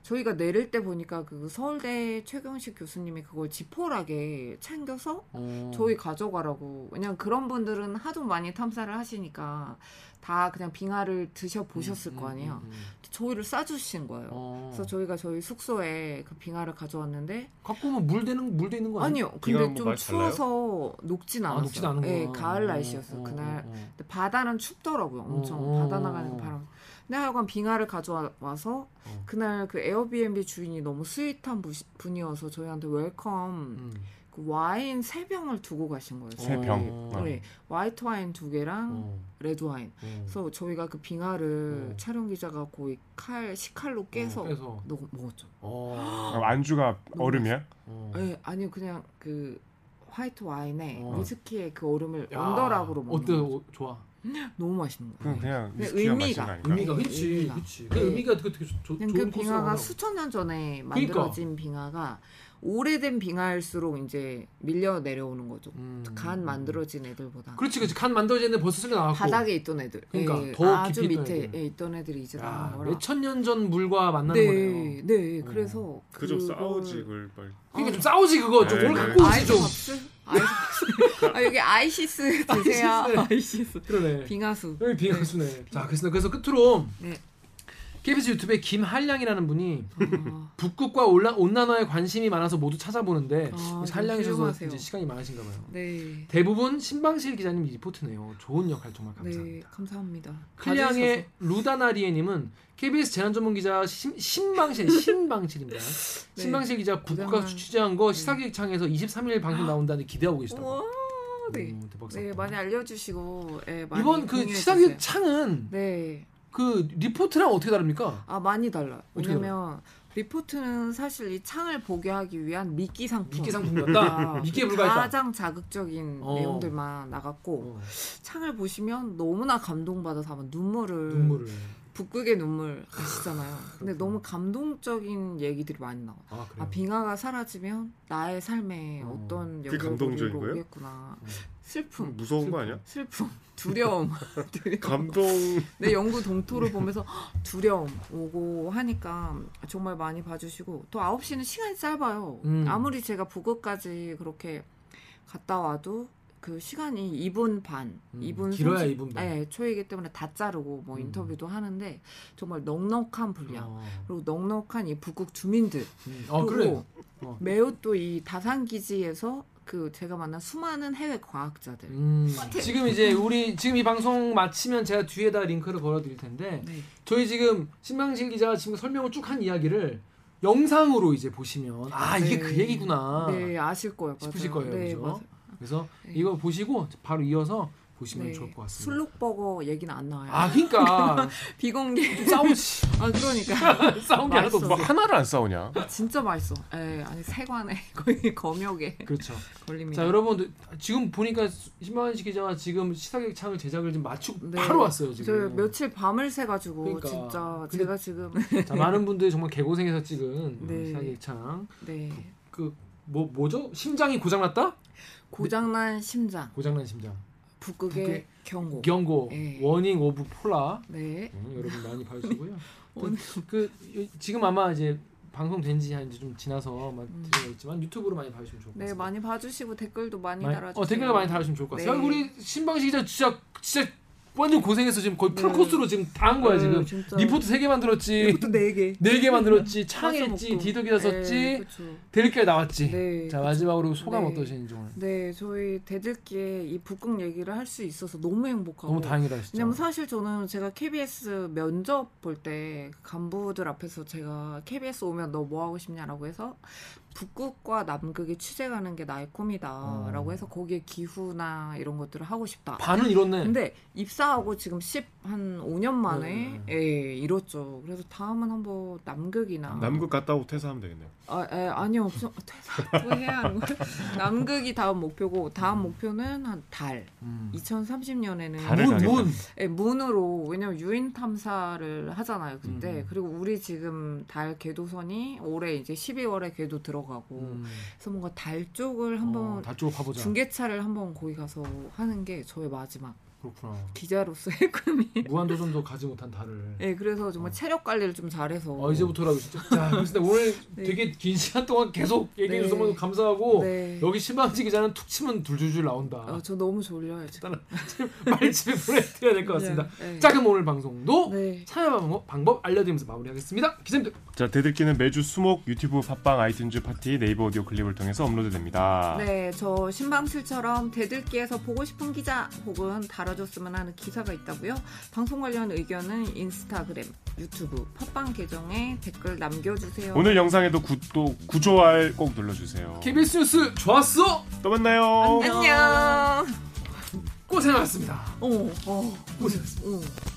저희가 내릴 때 보니까 그 서울대 최경식 교수님이 그걸 지퍼락에 챙겨서 오. 저희 가져가라고. 왜냐면 그런 분들은 하도 많이 탐사를 하시니까 다 그냥 빙하를 드셔보셨을 음, 거 아니에요. 음, 음, 음. 저희를 싸주신 거예요. 오. 그래서 저희가 저희 숙소에 그 빙하를 가져왔는데 갖고 오면 물 되는, 물 되는 거 아니에요? 아니요. 근데 좀 추워서 달라요? 녹진 않았어요. 아, 녹진 않은 거야. 네, 가을 날씨였어요. 오, 그날. 오, 오. 근데 바다는 춥더라고요. 엄청 오, 바다 나가는 바람. 근데 하여간 빙하를 가져와서 어. 그날 그 에어비앤비 주인이 너무 스윗한 부시, 분이어서 저희한테 웰컴 음. 그 와인 세 병을 두고 가신 거예요. 세 병. 네. 네. 화이트 와인 두 개랑 어. 레드 와인. 음. 그래서 저희가 그 빙하를 어. 촬영 기자가 거의 칼 시칼로 깨서, 어, 깨서. 넣, 먹었죠. 어. 안주가 얼음이야? 어. 네, 아니요 그냥 그 화이트 와인에 어. 위스키에 그 얼음을 야. 언더락으로 먹는. 어때? 거 좋아. 너무 맛있는 거예요. 그냥, 그냥 의미가, 의미가, 그치, 그치. 그 의미가 되게 좋은 거. 그 빙하가 수천 년 전에 만들어진 그러니까. 빙하가 오래된 빙하일수록 이제 밀려 내려오는 거죠. 음. 간 만들어진 애들보다. 그렇지, 그렇지. 간 만들어진 애들 벌써 쓸려 나왔고. 바닥에 있던 애들. 그러니까 네, 더 아주 깊이 밑에 애들. 있던 애들이 이제 나온 거라. 몇천 년 전 물과 만나는 네, 거네요. 네, 어. 그래서 그 좀 그걸... 싸우지 그걸 빨리. 그러니까 어. 좀 싸우지 그거. 좀 뭘 갖고 오지 좀. 아이시스. 아, 여기 아이시스 드세요. 아이시스. 그러네. 빙하수. 여기 빙하수네. 네. 자, 그래서 그래서 끝으로. 네. 케이비에스 유튜브에 김한량이라는 분이 어. 북극과 온라, 온난화에 관심이 많아서 모두 찾아보는데 어, 한량이셔서 이제 시간이 많으신가 봐요. 네. 대부분 신방실 기자님 리포트네요. 좋은 역할 정말 감사합니다. 네, 감사합니다. 클량의 루다나리에님은 케이비에스 재난전문기자 신, 신방실, 신방실입니다. 네. 신방실 기자 북극과 취재한 거 네. 시사기획창에서 이십삼일 방송 나온다는 기대하고 계시다고. 우와. 네. 오, 네, 많이 알려주시고 네, 많이 이번 그 시사기획창은 네. 그 리포트랑 어떻게 다릅니까? 아 많이 달라요. 왜냐면 리포트는 사실 이 창을 보게 하기 위한 미끼 상품 미끼 상품이었다. 미끼에 불과했다. 가장 자극적인 어. 내용들만 나갔고 어. 창을 보시면 너무나 감동받아서 한번 눈물을, 눈물을 북극의 눈물 아시잖아요. 근데 너무 감동적인 얘기들이 많이 나와요. 아, 아 빙하가 사라지면 나의 삶에 어, 어떤 영향을 미치고 오겠구나. 음. 슬픔. 무서운 슬픔, 거 아니야? 슬픔. 두려움. 두려움. 감동. 내 영구 동토를 네. 보면서 두려움 오고 하니까 정말 많이 봐주시고 또 아홉 시는 시간이 짧아요. 음. 아무리 제가 북극까지 그렇게 갔다 와도 그 시간이 이 분 반, 음, 이 분 길어야 삼십, 이 분 반. 네, 초이기 때문에 다 자르고 뭐 음. 인터뷰도 하는데 정말 넉넉한 분량 어. 그리고 넉넉한 이 북극 주민들 음. 아, 그리고 그래. 어. 매우 또 이 다산 기지에서 그 제가 만난 수많은 해외 과학자들. 음. 지금 이제 우리 지금 이 방송 마치면 제가 뒤에다 링크를 걸어드릴 텐데 네. 저희 지금 신방실 기자가 지금 설명을 쭉 한 이야기를. 영상으로 이제 보시면 아 이게 네. 그 얘기구나. 네 아실 거예요. 싶으실 맞아요. 거예요, 네, 그죠? 그래서 네. 이거 보시고 바로 이어서 보시면 네. 좋을 것 같습니다. 술록버거 얘기는 안 나와요. 아 그러니까 비공개 싸우지. 아 그러니까 싸운 게 아니라 뭐 하나를 안 싸우냐? 아, 진짜 맛있어. 에 아니 세관에 거의 검역에 그렇죠. 걸립니다. 자 여러분 지금 보니까 신만식 기자가 지금 시사기획창을 제작을 지금 마치고 네. 바로 왔어요 지금. 저 며칠 밤을 새가지고 그러니까. 진짜 제가 지금 자 많은 분들이 정말 개고생해서 찍은 네. 시사기획창. 네. 그 뭐 뭐죠? 심장이 고장났다? 고장난 심장. 고장난 심장. 북극의 북극. 경고. 경고. 네. 워닝 오브 폴라. 네. 음, 여러분 많이 봐주시고요. 오늘 그 지금 아마 이제 방송된 지 한 이제 좀 지나서 드리겠지만 음. 유튜브로 많이 봐주시면 좋을 것 같아요. 네, 많이 봐주시고 댓글도 많이, 많이 달아주세요. 어, 댓글 많이 달아주시면 좋을 것 같아요. 네. 우리 신방식 기자 진짜 진짜 완전 고생해서 지금 거의 풀 코스로 네. 지금 다 한 거야 지금. 진짜. 리포트 세 개 만들었지. 리포트 네 개. 네 개 만들었지. 창했지. 디도기다 썼지. 대들기에 나왔지. 네, 자 그쵸. 마지막으로 소감 네. 어떠신지 오늘. 네, 저희 대들기에 이 북극 얘기를 할 수 있어서 너무 행복하고. 너무 다행이다 진짜. 왜냐면 사실 저는 제가 케이비에스 면접 볼 때 간부들 앞에서 제가 케이비에스 오면 너 뭐 하고 싶냐라고 해서. 북극과 남극이 취재 가는 게 나의 꿈이다라고 어. 해서 거기에 기후나 이런 것들을 하고 싶다. 반은 이뤘네. 근데 입사하고 지금 십, 한 오 년 만에 네. 예, 이뤘죠. 그래서 다음은 한번 남극이나 남극 갔다 오고 퇴사하면 되겠네요. 아, 에, 아니요. 퇴사도 해야 하는 거예요. 남극이 다음 목표고 다음 음. 목표는 한 달. 음. 이천삼십 년에는 문, 문. 예, 문으로 왜냐면 유인 탐사를 하잖아요. 근데 음. 그리고 우리 지금 달 궤도선이 올해 이제 십이월에 궤도 들어 가고 음. 그래서 뭔가 달 쪽을 한번 어, 달 쪽으로 가보자. 중계차를 한번 거기 가서 하는 게 저의 마지막 그렇구나. 기자로서의 꿈이 무한도전도 가지 못한 달을. 네, 그래서 정말 어. 체력 관리를 좀 잘해서. 어, 이제부터라고 진짜. 자, 근데 오늘 네. 되게 긴 시간 동안 계속 얘기해 주셔서 네. 감사하고 네. 여기 신방지 기자는 툭 치면 둘줄줄 나온다. 어, 저 너무 졸려요. 일단 빨리 집에 보내드려야 될 것 같습니다. 네. 자, 그럼 오늘 방송도 네. 참여 방법, 방법 알려드리면서 마무리하겠습니다. 기자님들. 자, 대들기는 매주 수목 유튜브 팟빵 아이튠즈 파티 네이버 오디오 클립을 통해서 업로드됩니다. 네, 저 신방실처럼 대들기에서 보고 싶은 기자 혹은 다른 줬으면 하는 기사가 있다고요. 방송 관련 의견은 인스타그램, 유튜브, 팟빵 계정에 댓글 남겨주세요. 오늘 영상에도 구독, 구조알 꼭 눌러주세요. 케이비에스 뉴스 좋았어? 또 만나요. 안녕. 안녕. 고생하셨습니다. 어, 어, 고생하셨습니다. 어.